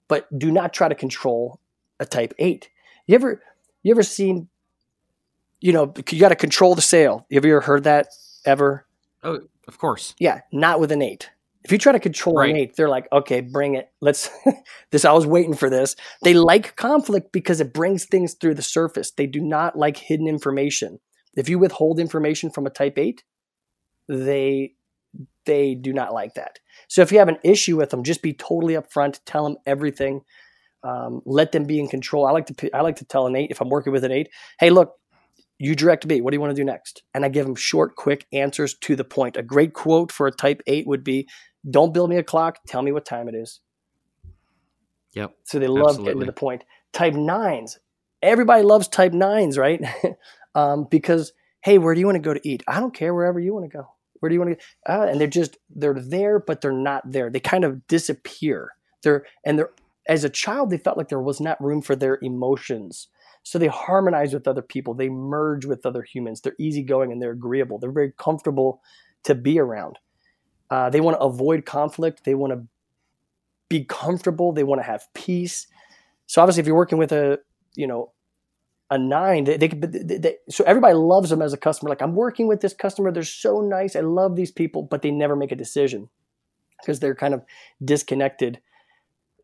but do not try to control a type 8. You ever seen, you know, you got to control the sale. Have you ever heard that ever? Oh, of course. Yeah, not with an 8. If you try to control an 8, they're like, okay, bring it. Let's this. I was waiting for this. They like conflict because it brings things through the surface. They do not like hidden information. If you withhold information from a type 8, they do not like that. So if you have an issue with them, just be totally upfront. Tell them everything. Let them be in control. I like to tell an 8 if I'm working with an 8, hey, look. You direct me. What do you want to do next? And I give them short, quick answers to the point. A great quote for a type 8 would be, don't build me a clock. Tell me what time it is. Yep. So they love getting to the point. Type 9s. Everybody loves type 9s, right? Because, hey, where do you want to go to eat? I don't care, wherever you want to go. Where do you want to go? And they're there, but they're not there. They kind of disappear. As a child, they felt like there was not room for their emotions. So they harmonize with other people. They merge with other humans. They're easygoing and they're agreeable. They're very comfortable to be around. They want to avoid conflict. They want to be comfortable. They want to have peace. So obviously, if you're working with a nine, so everybody loves them as a customer. Like, I'm working with this customer. They're so nice. I love these people, but they never make a decision because they're kind of disconnected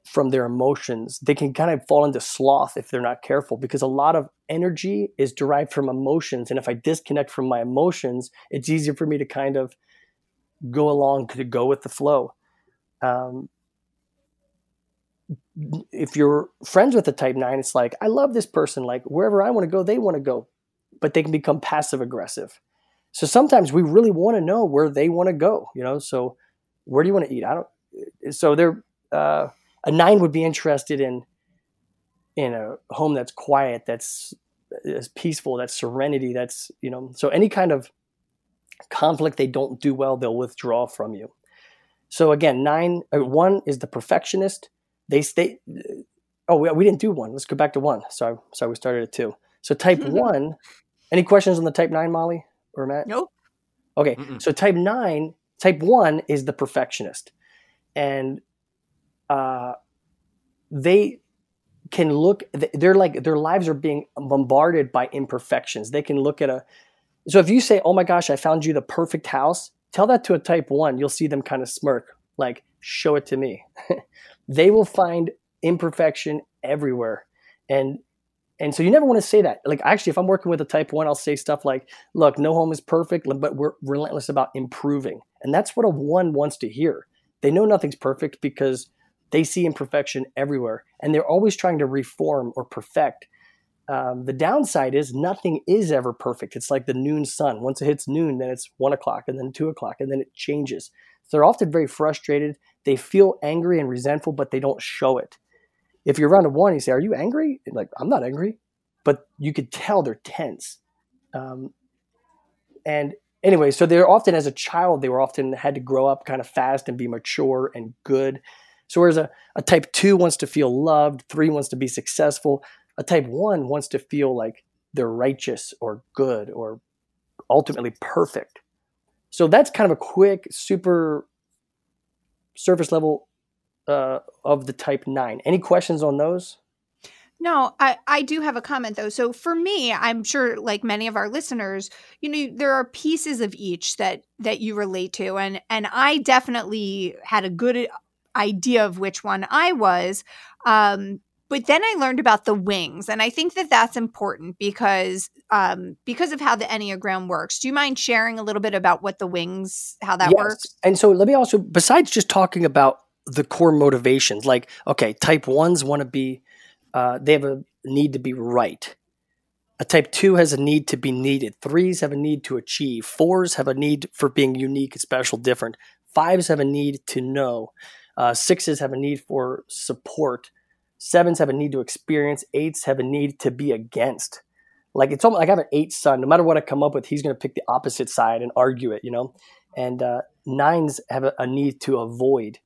from their emotions. They can kind of fall into sloth if they're not careful, because a lot of energy is derived from emotions. And if I disconnect from my emotions, it's easier for me to kind of go along, to go with the flow. If you're friends with a type nine, it's like, I love this person. Like, wherever I want to go, they want to go, but they can become passive aggressive. So sometimes we really want to know where they want to go, so where do you want to eat? A nine would be interested in a home that's quiet, that's peaceful, that's serenity, so any kind of conflict they don't do well, they'll withdraw from you. So again, one is the perfectionist. They stay. Oh, we didn't do one. Let's go back to one. So we started at two. So type one. Any questions on the type nine, Molly or Matt? Nope. Okay. Mm-mm. So type one is the perfectionist, and they can look. They're like, their lives are being bombarded by imperfections. They can look at So if you say, "Oh my gosh, I found you the perfect house," tell that to a type one. You'll see them kind of smirk, like, "Show it to me." They will find imperfection everywhere. And so you never want to say that. Like, actually, if I'm working with a type one, I'll say stuff like, look, no home is perfect, but we're relentless about improving. And that's what a one wants to hear. They know nothing's perfect because they see imperfection everywhere. And they're always trying to reform or perfect. The downside is nothing is ever perfect. It's like the noon sun. Once it hits noon, then it's 1 o'clock and then 2 o'clock and then it changes. So they're often very frustrated. They feel angry and resentful, but they don't show it. If you're around a one, you say, "Are you angry?" Like, "I'm not angry," but you could tell they're tense. And anyway, so they're often, as a child, they were often had to grow up kind of fast and be mature and good. So whereas a type two wants to feel loved, three wants to be successful, a type one wants to feel like they're righteous or good or ultimately perfect. So that's kind of a quick, super surface level of the type nine. Any questions on those? No, I do have a comment though. So for me, I'm sure like many of our listeners, there are pieces of each that you relate to. And I definitely had a good idea of which one I was. But then I learned about the wings. And I think that that's important because of how the Enneagram works. Do you mind sharing a little bit about what the wings, how that works? And so let me also, besides just talking about the core motivations, like, okay, type ones want to be, they have a need to be right. A type two has a need to be needed. Threes have a need to achieve. Fours have a need for being unique, special, different. Fives have a need to know. Sixes have a need for support. Sevens have a need to experience. Eights have a need to be against. Like, it's almost like I have an eight son. No matter what I come up with, he's going to pick the opposite side and argue it, And nines have a need to avoid.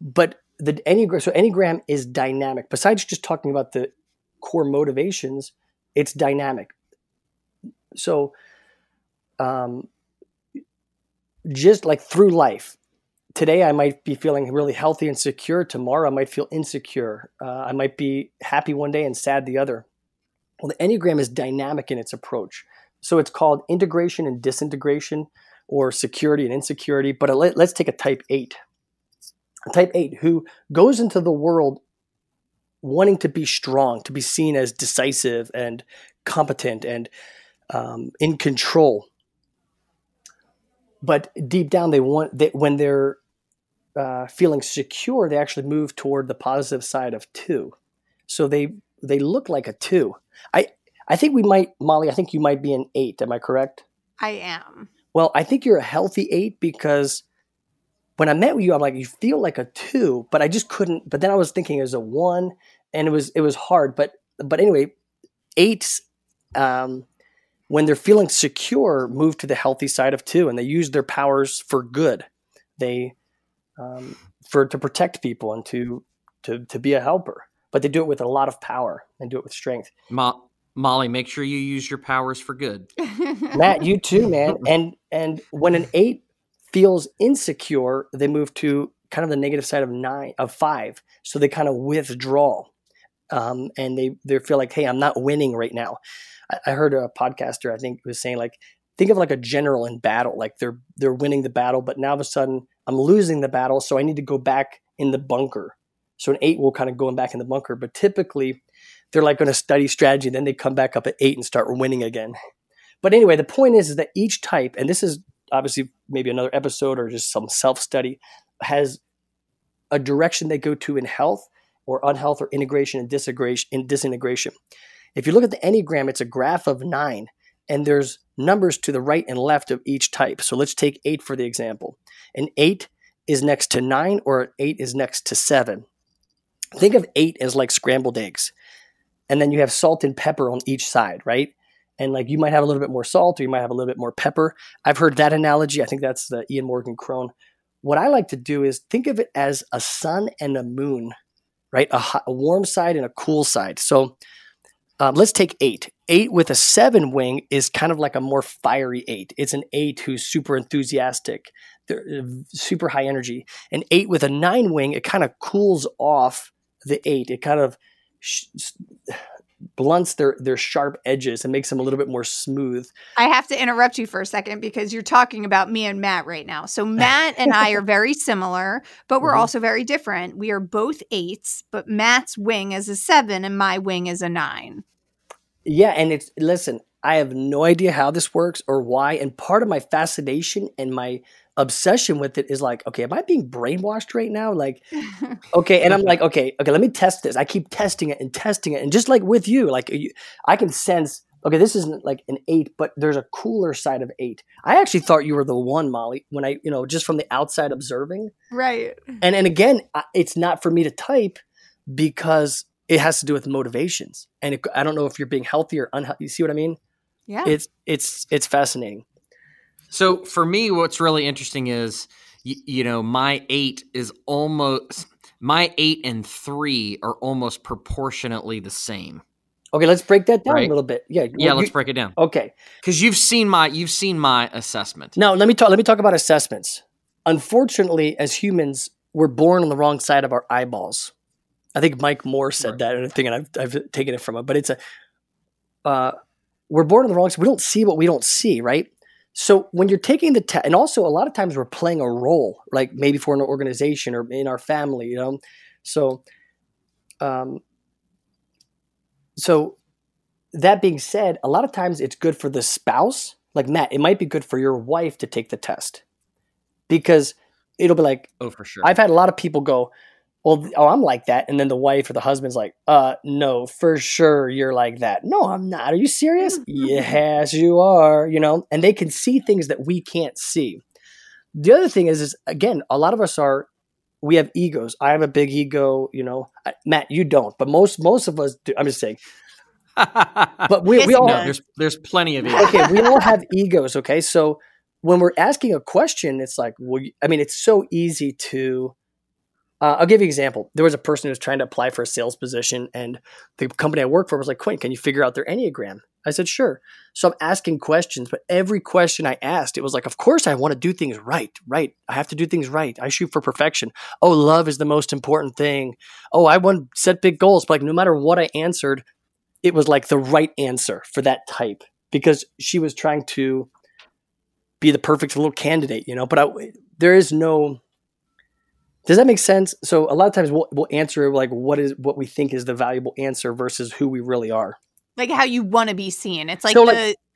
But the Enneagram, so Enneagram is dynamic. Besides just talking about the core motivations, it's dynamic. So just like through life, today I might be feeling really healthy and secure. Tomorrow I might feel insecure. I might be happy one day and sad the other. Well, the Enneagram is dynamic in its approach. So it's called integration and disintegration, or security and insecurity. But let's take a type 8. A type 8 who goes into the world wanting to be strong, to be seen as decisive and competent and in control. But deep down, when they're feeling secure, they actually move toward the positive side of two. So they look like a two. I think we might, Molly, I think you might be an eight. Am I correct? I am. Well, I think you're a healthy eight, because when I met with you, I'm like, you feel like a two, but I just couldn't. But then I was thinking as a one, and it was hard. But anyway, eights, when they're feeling secure, move to the healthy side of two, and they use their powers for good. They to protect people and to be a helper. but they do it with a lot of power and do it with strength. Molly, make sure you use your powers for good. Matt, you too, man. And when an 8 feels insecure, they move to kind of the negative side of 5. So they kind of withdraw. And they feel like, hey, I'm not winning right now. I heard a podcaster, I think, was saying, like, think of like a general in battle, like they're winning the battle, but now all of a sudden I'm losing the battle. So I need to go back in the bunker. So an 8 will kind of going back in the bunker, but typically they're like going to study strategy. Then they come back up at 8 and start winning again. But anyway, the point is that each type, and this is obviously maybe another episode or just some self-study, has a direction they go to in health or unhealth or integration and disintegration. If you look at the Enneagram, it's a graph of 9, and there's numbers to the right and left of each type. So let's take 8 for the example. An 8 is next to 9, or an 8 is next to 7. Think of 8 as like scrambled eggs, and then you have salt and pepper on each side, right? And like you might have a little bit more salt, or you might have a little bit more pepper. I've heard that analogy. I think that's the Ian Morgan Crone. What I like to do is think of it as a sun and a moon, right? A warm side and a cool side. So let's take 8. 8 with a 7 wing is kind of like a more fiery 8. It's an 8 who's super enthusiastic, super high energy. An 8 with a 9 wing, it kind of cools off the 8. It kind of blunts their sharp edges and makes them a little bit more smooth. I have to interrupt you for a second because you're talking about me and Matt right now. So Matt and I are very similar, but we're also very different. We are both 8s, but Matt's wing is a 7 and my wing is a 9. Yeah. And it's, listen, I have no idea how this works or why. And part of my fascination and my obsession with it is like, okay, am I being brainwashed right now? Like, okay. And I'm like, okay, let me test this. I keep testing it. And just like with you, like I can sense, okay, this isn't like an 8, but there's a cooler side of 8. I actually thought you were the 1, Molly, when I, just from the outside observing. Right. And again, it's not for me to type because it has to do with motivations. And I don't know if you're being healthy or unhealthy. You see what I mean? Yeah. It's fascinating. So for me, what's really interesting is, my 8 is almost, my 8 and 3 are almost proportionately the same. Okay, let's break that down a little bit. Yeah, let's break it down. Okay, because you've seen my assessment. Now let me talk about assessments. Unfortunately, as humans, we're born on the wrong side of our eyeballs. I think Mike Moore said that in a thing, and I've taken it from him. But it's we're born on the wrong side. We don't see what we don't see, right? So when you're taking the test, and also a lot of times we're playing a role, like maybe for an organization or in our family, So, so that being said, a lot of times it's good for the spouse, like Matt. It might be good for your wife to take the test because it'll be like, oh, for sure. I've had a lot of people go, well, oh, I'm like that, and then the wife or the husband's like, no, for sure you're like that. No, I'm not. Are you serious? Yes, you are. And they can see things that we can't see. The other thing is again, a lot of us we have egos. I have a big ego, Matt, you don't, but most of us do. I'm just saying. But we all there's plenty of egos. Okay, we all have egos. Okay, so when we're asking a question, it's like, it's so easy to. I'll give you an example. There was a person who was trying to apply for a sales position, and the company I work for was like, Quint, can you figure out their Enneagram? I said, sure. So I'm asking questions, but every question I asked, it was like, of course I want to do things right. I have to do things right. I shoot for perfection. Oh, love is the most important thing. Oh, I want to set big goals. But like, no matter what I answered, it was like the right answer for that type because she was trying to be the perfect little candidate, but there is no... Does that make sense? So a lot of times we'll answer like what we think is the valuable answer versus who we really are. Like how you want to be seen. It's like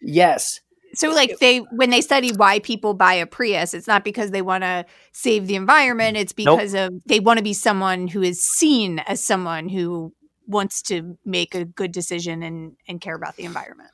yes. So like when they study why people buy a Prius, it's not because they want to save the environment. It's because of they want to be someone who is seen as someone who wants to make a good decision and care about the environment.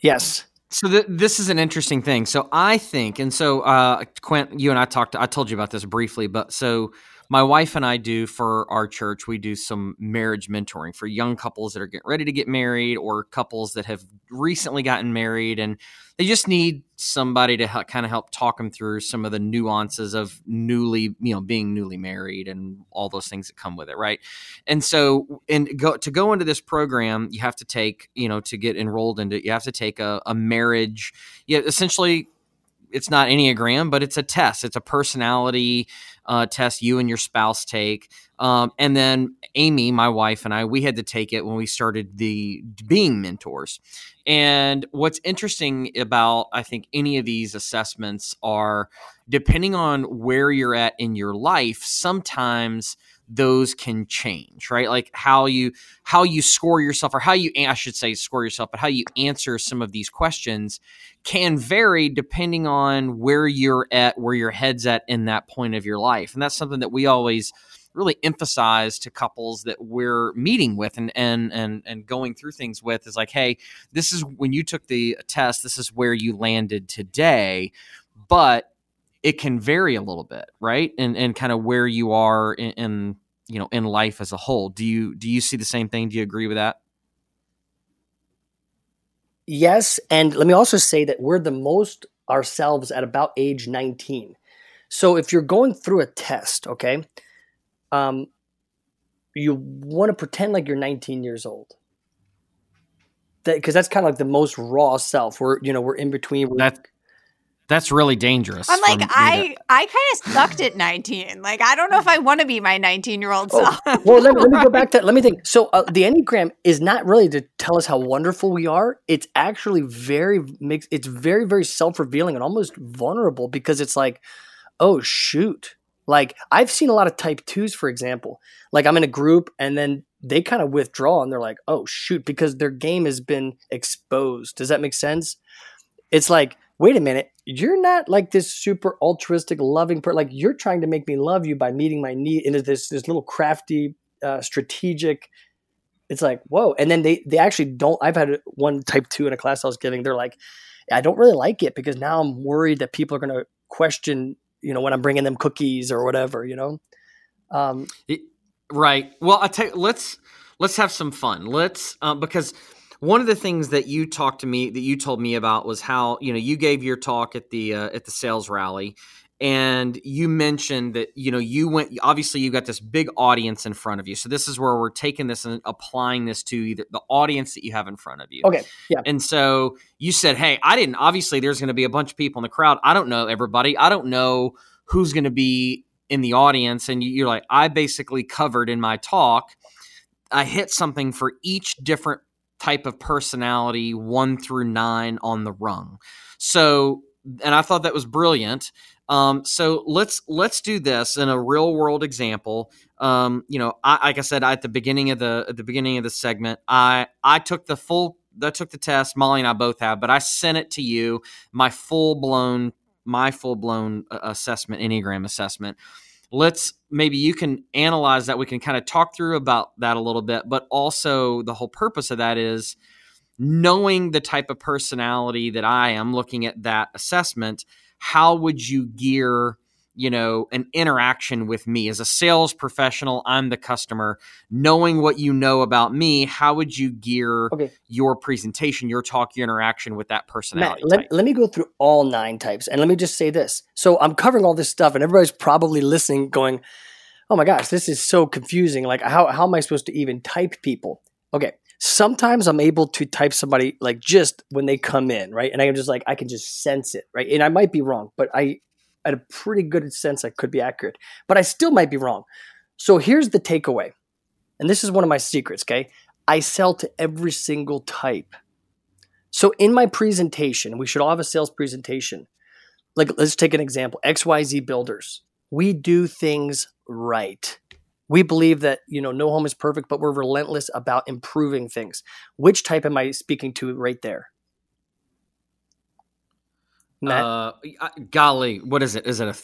Yes. So this is an interesting thing. So I think, and so Quint, you and I talked. I told you about this briefly, but so. my wife and I do for our church, we do some marriage mentoring for young couples that are getting ready to get married or couples that have recently gotten married, and they just need somebody to kind of help talk them through some of the nuances of being newly married and all those things that come with it, right? And so, to go into this program, you have to take, to get enrolled into it, you have to take a marriage, essentially. It's not Enneagram, but it's a test. It's a personality test you and your spouse take. And then Amy, my wife, and I, we had to take it when we started being mentors. And what's interesting about, I think, any of these assessments are, depending on where you're at in your life, sometimes those can change, right? Like how you score yourself, or how you answer some of these questions can vary depending on where your head's at in that point of your life. And that's something that we always really emphasize to couples that we're meeting with and going through things with, is like, hey, this is when you took the test, this is where you landed today, but it can vary a little bit, right? And kind of where you are in life as a whole. Do you see the same thing? Do you agree with that? Yes. And let me also say that we're the most ourselves at about age 19. So if you're going through a test, okay, you want to pretend like you're 19 years old. Because that's kind of like the most raw self. We're in between. That's really dangerous. I'm like, I kind of sucked at 19. Like, I don't know if I want to be my 19-year-old self. Well, let me go back to that. Let me think. So the Enneagram is not really to tell us how wonderful we are. It's actually it's very, very self-revealing and almost vulnerable, because it's like, oh, shoot. Like, I've seen a lot of type 2s, for example. Like, I'm in a group and then they kind of withdraw and they're like, oh, shoot, because their game has been exposed. Does that make sense? It's like, wait a minute, you're not like this super altruistic, loving person. Like, you're trying to make me love you by meeting my need into this little crafty, strategic. It's like, whoa. And then they actually don't. I've had one type 2 in a class I was giving. They're like, I don't really like it because now I'm worried that people are going to question, when I'm bringing them cookies or whatever, Right. Well, I tell you, let's have some fun. Because one of the things that you told me about was how, you gave your talk at the sales rally, and you mentioned that, you went, obviously you got this big audience in front of you. So this is where we're taking this and applying this to either the audience that you have in front of you. Okay. Yeah. And so you said, hey, obviously there's going to be a bunch of people in the crowd. I don't know everybody. I don't know who's going to be in the audience. And you're like, I basically covered in my talk, I hit something for each different type of personality, 1 through 9 on the rung. So, and I thought that was brilliant. So let's do this in a real world example. Like I said, at the beginning of the segment, I took the test. Molly and I both have, but I sent it to you, my full blown assessment, Enneagram assessment. Let's, maybe you can analyze that. We can kind of talk through about that a little bit, but also the whole purpose of that is knowing the type of personality that I am, looking at that assessment. How would you gear, an interaction with me as a sales professional? I'm the customer. Knowing what you know about me, how would you gear your presentation, your talk, your interaction with that personality? Matt, let me go through all 9 types. And let me just say this. So I'm covering all this stuff and everybody's probably listening going, oh my gosh, this is so confusing. Like, how am I supposed to even type people? Okay. Sometimes I'm able to type somebody like just when they come in, right? And I'm just like, I can just sense it, right? And I might be wrong, but I had a pretty good sense I could be accurate, but I still might be wrong. So here's the takeaway. And this is one of my secrets, okay? I sell to every single type. So in my presentation, we should all have a sales presentation. Like, let's take an example, XYZ builders. We do things right. We believe that, no home is perfect, but we're relentless about improving things. Which type am I speaking to right there? Matt? Golly, what is it? Is it a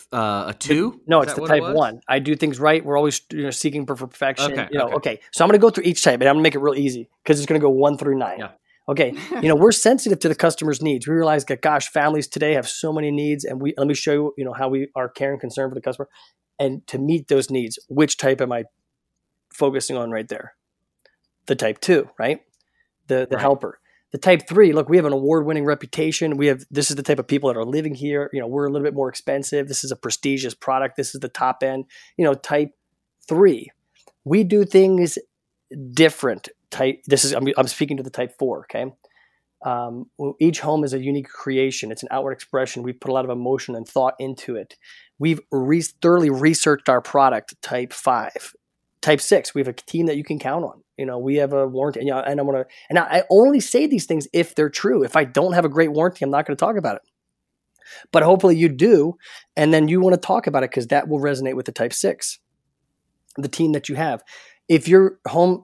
2? No, it's the type 1. I do things right. We're always seeking for perfection. Okay. So I'm going to go through each type, and I'm going to make it real easy because it's going to go 1 through 9. Yeah. Okay. We're sensitive to the customer's needs. We realize that, gosh, families today have so many needs, and let me show you, how we are caring, concerned for the customer. And to meet those needs, which type am I focusing on right there? The type two, right? The helper. The type three, look, we have an award-winning reputation. This is the type of people that are living here. You know, we're a little bit more expensive. This is a prestigious product. This is the top end. You know, type three, we do things different. I'm speaking to the type four. Okay. Each home is a unique creation. It's an outward expression. We put a lot of emotion and thought into it. We've thoroughly researched our product, type five. Type six, we have a team that you can count on. You know, we have a warranty, and I only say these things if they're true. If I don't have a great warranty, I'm not going to talk about it. But hopefully you do, and then you want to talk about it because that will resonate with the type six, the team that you have. If you have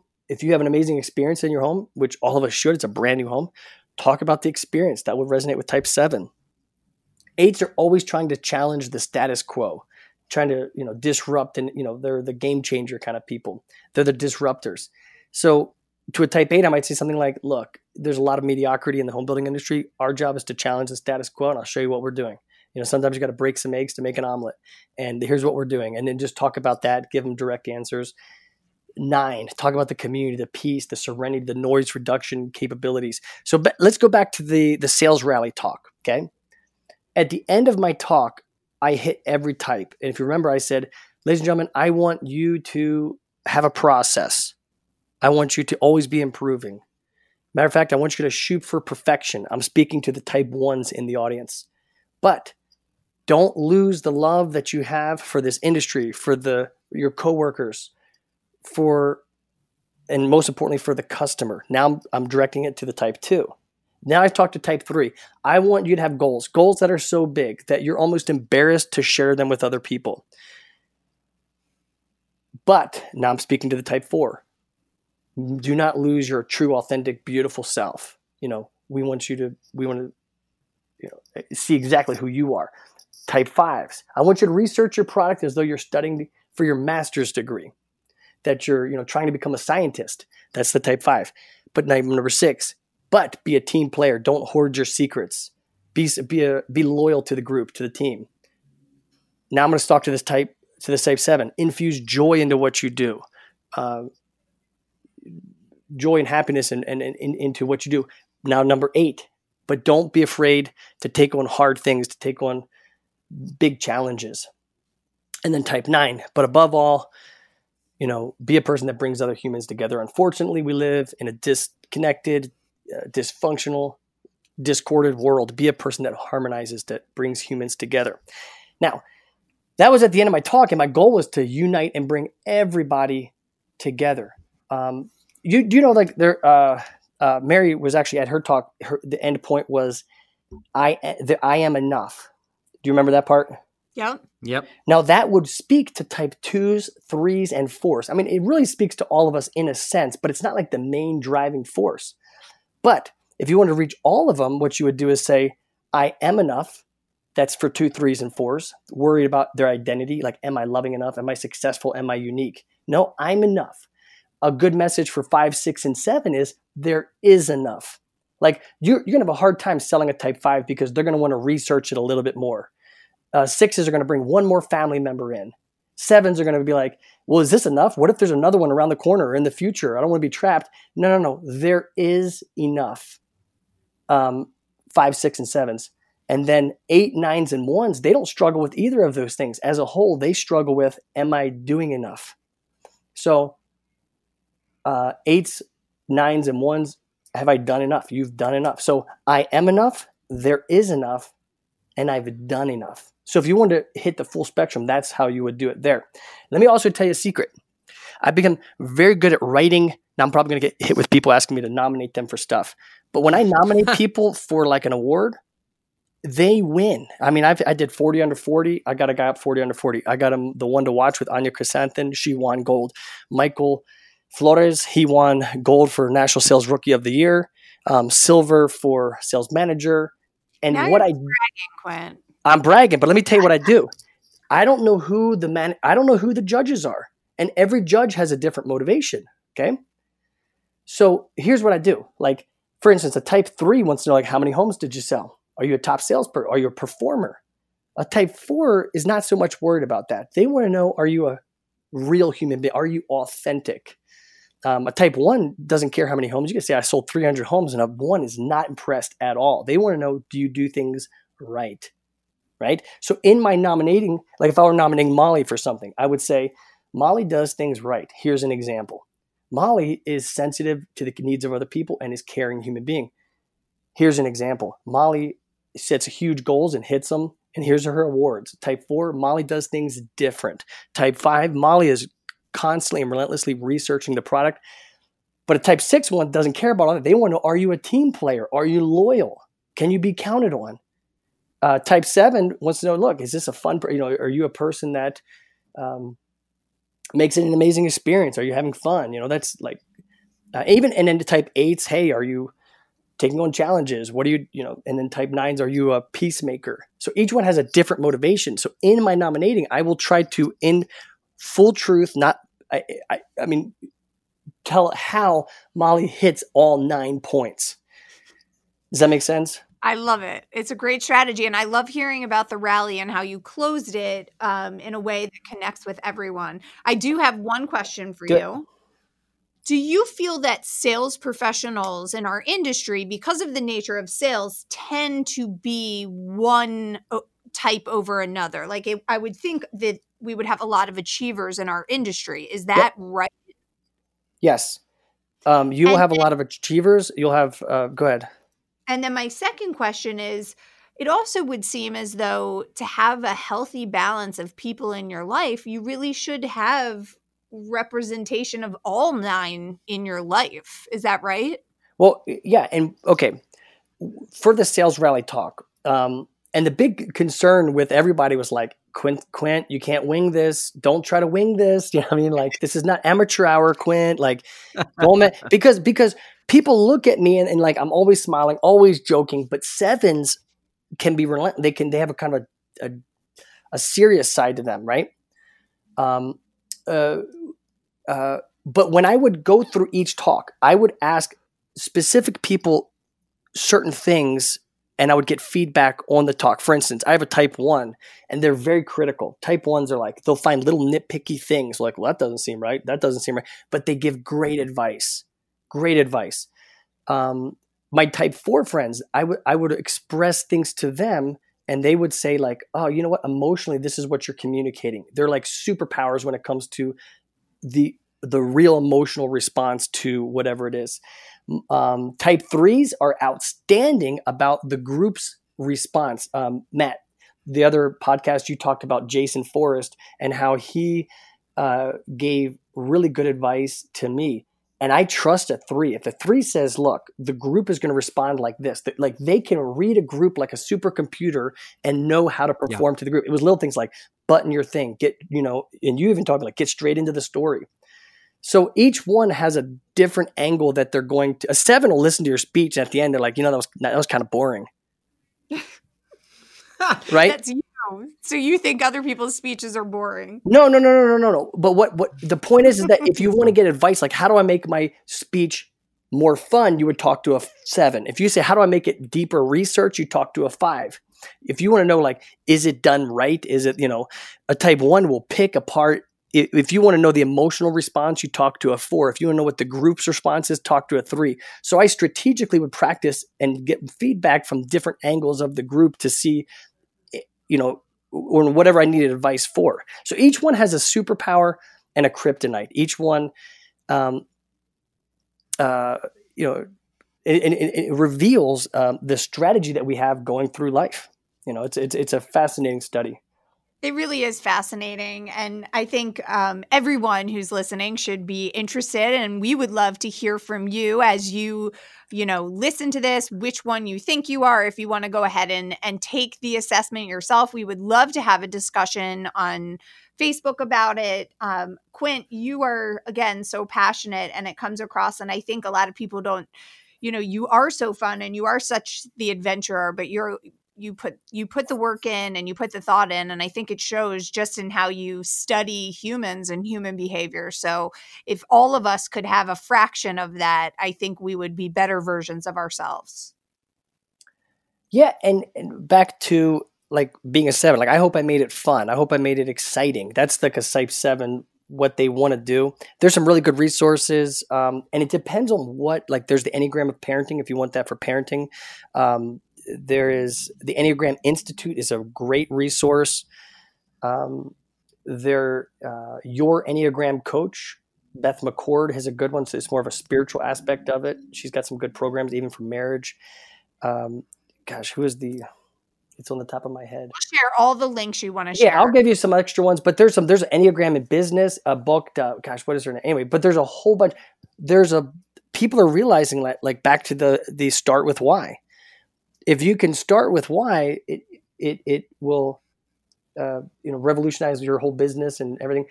an amazing experience in your home, which all of us should, it's a brand new home, talk about the experience. That would resonate with type seven. Eights are always trying to challenge the status quo, trying to, disrupt, and, they're the game changer kind of people. They're the disruptors. So to a type eight, I might say something like, look, there's a lot of mediocrity in the home building industry. Our job is to challenge the status quo, and I'll show you what we're doing. Sometimes you got to break some eggs to make an omelet, and here's what we're doing. And then just talk about that, give them direct answers. 9, talk about the community, the peace, the serenity, the noise reduction capabilities. So let's go back to the sales rally talk, okay? At the end of my talk, I hit every type. And if you remember, I said, ladies and gentlemen, I want you to have a process. I want you to always be improving. Matter of fact, I want you to shoot for perfection. I'm speaking to the type ones in the audience. But don't lose the love that you have for this industry, for your coworkers, and most importantly, for the customer. Now I'm directing it to the type two. Now I've talked to type three. I want you to have goals that are so big that you're almost embarrassed to share them with other people. But now I'm speaking to the type four. Do not lose your true, authentic, beautiful self. We want to see exactly who you are. Type fives. I want you to research your product as though you're studying for your master's degree, that you're, trying to become a scientist. That's the type five. But number six, but be a team player. Don't hoard your secrets. Be loyal to the group, to the team. Now I'm going to talk to this type seven. Infuse joy into what you do. Joy and happiness and into what you do. Now number 8, but don't be afraid to take on hard things, to take on big challenges. And then type 9, but above all, be a person that brings other humans together. Unfortunately, we live in a disconnected, dysfunctional, discorded world. Be a person that harmonizes, that brings humans together. Now, that was at the end of my talk, and my goal was to unite and bring everybody together. Mary was actually at her talk. The end point was, I am enough. Do you remember that part? Yep. Now that would speak to type 2s, 3s, and 4s. I mean, it really speaks to all of us in a sense, but it's not like the main driving force. But if you want to reach all of them, what you would do is say, I am enough. That's for 2, 3s, and 4s. Worried about their identity. Like, am I loving enough? Am I successful? Am I unique? No, I'm enough. A good message for 5, 6, and 7 is there is enough. Like you're going to have a hard time selling a type 5 because they're going to want to research it a little bit more. 6s are going to bring one more family member in. 7s are going to be like, well, is this enough? What if there's another one around the corner or in the future? I don't want to be trapped. No. There is enough. 5, 6, and 7s. And then 8, 9s, and 1s, they don't struggle with either of those things. As a whole, they struggle with, am I doing enough? So 8s, 9s, and 1s, have I done enough? You've done enough. So I am enough, there is enough, and I've done enough. So if you want to hit the full spectrum, that's how you would do it there. Let me also tell you a secret. I've become very good at writing. Now I'm probably going to get hit with people asking me to nominate them for stuff. But when I nominate people for like an award, they win. I mean, I did 40 under 40. I got a guy up 40 under 40. I got him the one to watch with Anya Chrysanthian. She won gold. Michael Flores, he won gold for National Sales Rookie of the Year, silver for Sales Manager. And now what Quint. I'm bragging, but let me tell you what I do. I don't know who the judges are, and every judge has a different motivation. Okay, so here's what I do. Like for instance, a type 3 wants to know like how many homes did you sell? Are you a top salesperson? Are you a performer? A type four is not so much worried about that. They want to know, are you a real human being? Are you authentic? A type one doesn't care how many homes. You can say, I sold 300 homes, and a one is not impressed at all. They want to know, do you do things right? Right? So in my nominating, like if I were nominating Molly for something, I would say, Molly does things right. Here's an example. Molly is sensitive to the needs of other people and is a caring human being. Here's an example. Molly sets huge goals and hits them, and here's her awards. Type 4, Molly does things different. Type 5, Molly is constantly and relentlessly researching the product. But a type 6 one doesn't care about all that. They want to know, are you a team player? Are you loyal? Can you be counted on? Type 7 wants to know, look, is this a fun, are you a person that makes it an amazing experience? Are you having fun? That's like, and then type 8's, hey, are you taking on challenges? What do you, and then type 9's, are you a peacemaker? So each one has a different motivation. So in my nominating, I will try to, in full truth, tell how Molly hits all 9 points. Does that make sense? I love it. It's a great strategy. And I love hearing about the rally and how you closed it in a way that connects with everyone. I do have one question for you. Do you feel that sales professionals in our industry, because of the nature of sales, tend to be one type over another? Like I would think that we would have a lot of achievers in our industry. Is that right? Yes. You will have a lot of achievers. You'll have, go ahead. And then my second question is, it also would seem as though to have a healthy balance of people in your life, you really should have representation of all 9 in your life. Is that right? Well, yeah. And okay, for the sales rally talk, and the big concern with everybody was like, Quint, you can't wing this. Don't try to wing this. You know what I mean? Like, this is not amateur hour, Quint. Like, because people look at me and like, I'm always smiling, always joking, but 7s can be relentless. They have a kind of a serious side to them, right? But when I would go through each talk, I would ask specific people certain things, and I would get feedback on the talk. For instance, I have a type 1, and they're very critical. Type 1s are like, they'll find little nitpicky things, like, well, that doesn't seem right, that doesn't seem right, but they give great advice. Great advice. My type 4 friends, I would express things to them, and they would say like, oh, you know what? Emotionally, this is what you're communicating. They're like superpowers when it comes to the real emotional response to whatever it is. Type 3s are outstanding about the group's response. Matt, the other podcast you talked about Jason Forrest and how he gave really good advice to me. And I trust a 3. If the 3 says, look, the group is going to respond like this, like they can read a group like a supercomputer and know how to perform to the group. It was little things like button your thing, get, and you even talked like get straight into the story. So each one has a different angle that they're going to, a 7 will listen to your speech and at the end. They're like, that was kind of boring. Right? That's you. So you think other people's speeches are boring? No. But what the point is that if you want to get advice, like how do I make my speech more fun, you would talk to a 7. If you say, how do I make it deeper research, you talk to a 5. If you want to know, like, is it done right? Is it, a type 1 will pick apart. If you want to know the emotional response, you talk to a 4. If you want to know what the group's response is, talk to a 3. So I strategically would practice and get feedback from different angles of the group to see or whatever I needed advice for. So each one has a superpower and a kryptonite. Each one, it reveals the strategy that we have going through life. It's a fascinating study. It really is fascinating. And I think everyone who's listening should be interested. And we would love to hear from you as you, listen to this, which one you think you are. If you want to go ahead and take the assessment yourself, we would love to have a discussion on Facebook about it. Quint, you are, again, so passionate and it comes across. And I think a lot of people don't, you are so fun and you are such the adventurer, but you put the work in and you put the thought in. And I think it shows just in how you study humans and human behavior. So if all of us could have a fraction of that, I think we would be better versions of ourselves. Yeah. And back to like being a seven. Like, I hope I made it fun. I hope I made it exciting. That's like a type seven, what they want to do. There's some really good resources. And it depends on what, like there's the Enneagram of Parenting, if you want that for parenting. There is the Enneagram Institute is a great resource. Your Enneagram Coach, Beth McCord, has a good one. So it's more of a spiritual aspect of it. She's got some good programs, even for marriage. It's on the top of my head. We'll share all the links you want to share. Yeah, I'll give you some extra ones, but there's an Enneagram in Business, a book, what is her name? Anyway, but there's a whole bunch. People are realizing that, like back to the start with why. If you can start with why, it will, revolutionize your whole business and everything.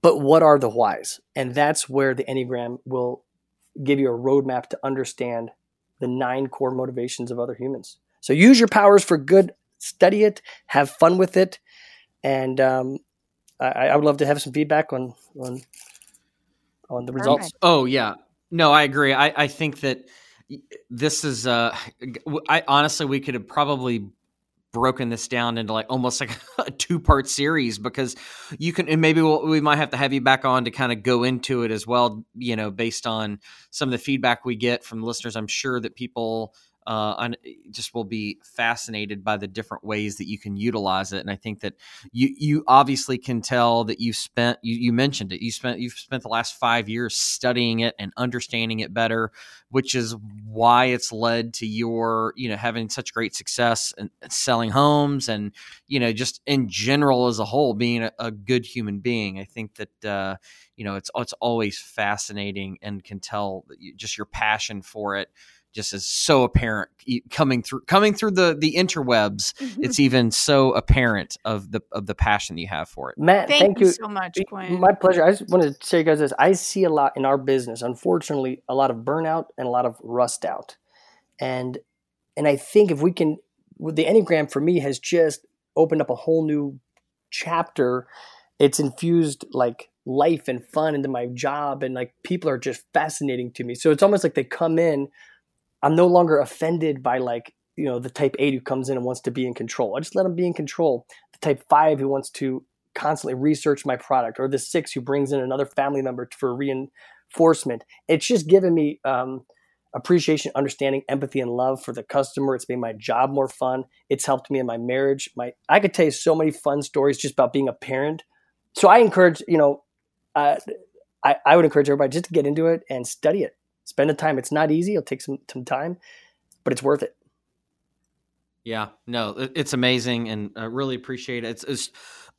But what are the whys? And that's where the Enneagram will give you a roadmap to understand the 9 core motivations of other humans. So use your powers for good, study it, have fun with it. And I would love to have some feedback on the results. Oh, yeah. No, I agree. I think that this is, we could have probably broken this down into like almost like a 2-part series, because you can, and maybe we might have to have you back on to kind of go into it as well, you know, based on some of the feedback we get from listeners. I'm sure that people just will be fascinated by the different ways that you can utilize it. And I think that you obviously can tell that you've spent the last 5 years studying it and understanding it better, which is why it's led to your, having such great success and selling homes and, just in general as a whole, being a good human being. I think that, it's always fascinating, and can tell that just your passion for it just is so apparent coming through the interwebs. It's even so apparent of the passion you have for it. Matt, thank you so much, Quinn. My pleasure. I just wanted to say, guys, this. I see a lot in our business, unfortunately, a lot of burnout and a lot of rust out. And I think if we can, the Enneagram for me has just opened up a whole new chapter. It's infused like life and fun into my job, and like people are just fascinating to me. So it's almost like they come in, I'm no longer offended by the type 8 who comes in and wants to be in control. I just let them be in control. The type 5 who wants to constantly research my product, or the 6 who brings in another family member for reinforcement. It's just given me appreciation, understanding, empathy, and love for the customer. It's made my job more fun. It's helped me in my marriage. I could tell you so many fun stories just about being a parent. So I encourage, I would encourage everybody just to get into it and study it. Spend the time. It's not easy. It'll take some time, but it's worth it. Yeah, no, it's amazing, and I really appreciate it. It's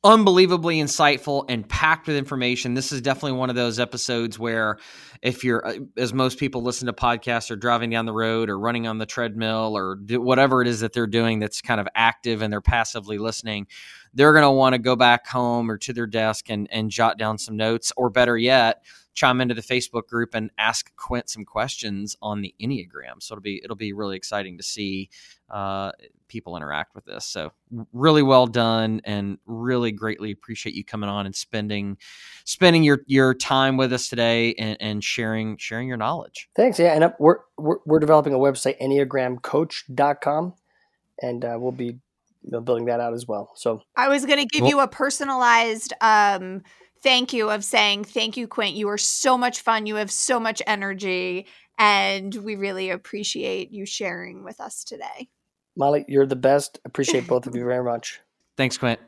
unbelievably insightful and packed with information. This is definitely one of those episodes where if you're, as most people listen to podcasts, or driving down the road or running on the treadmill or whatever it is that they're doing that's kind of active and they're passively listening, they're going to want to go back home or to their desk and jot down some notes, or better yet, chime into the Facebook group and ask Quint some questions on the Enneagram. So it'll be really exciting to see people interact with this. So really well done, and really greatly appreciate you coming on and spending your time with us today and sharing your knowledge. Thanks. Yeah. And we're developing a website, Enneagramcoach.com, and we'll be building that out as well. So I was going to give you a personalized, thank you of saying, thank you, Quint. You are so much fun. You have so much energy, and we really appreciate you sharing with us today. Molly, you're the best. Appreciate both of you very much. Thanks, Quint.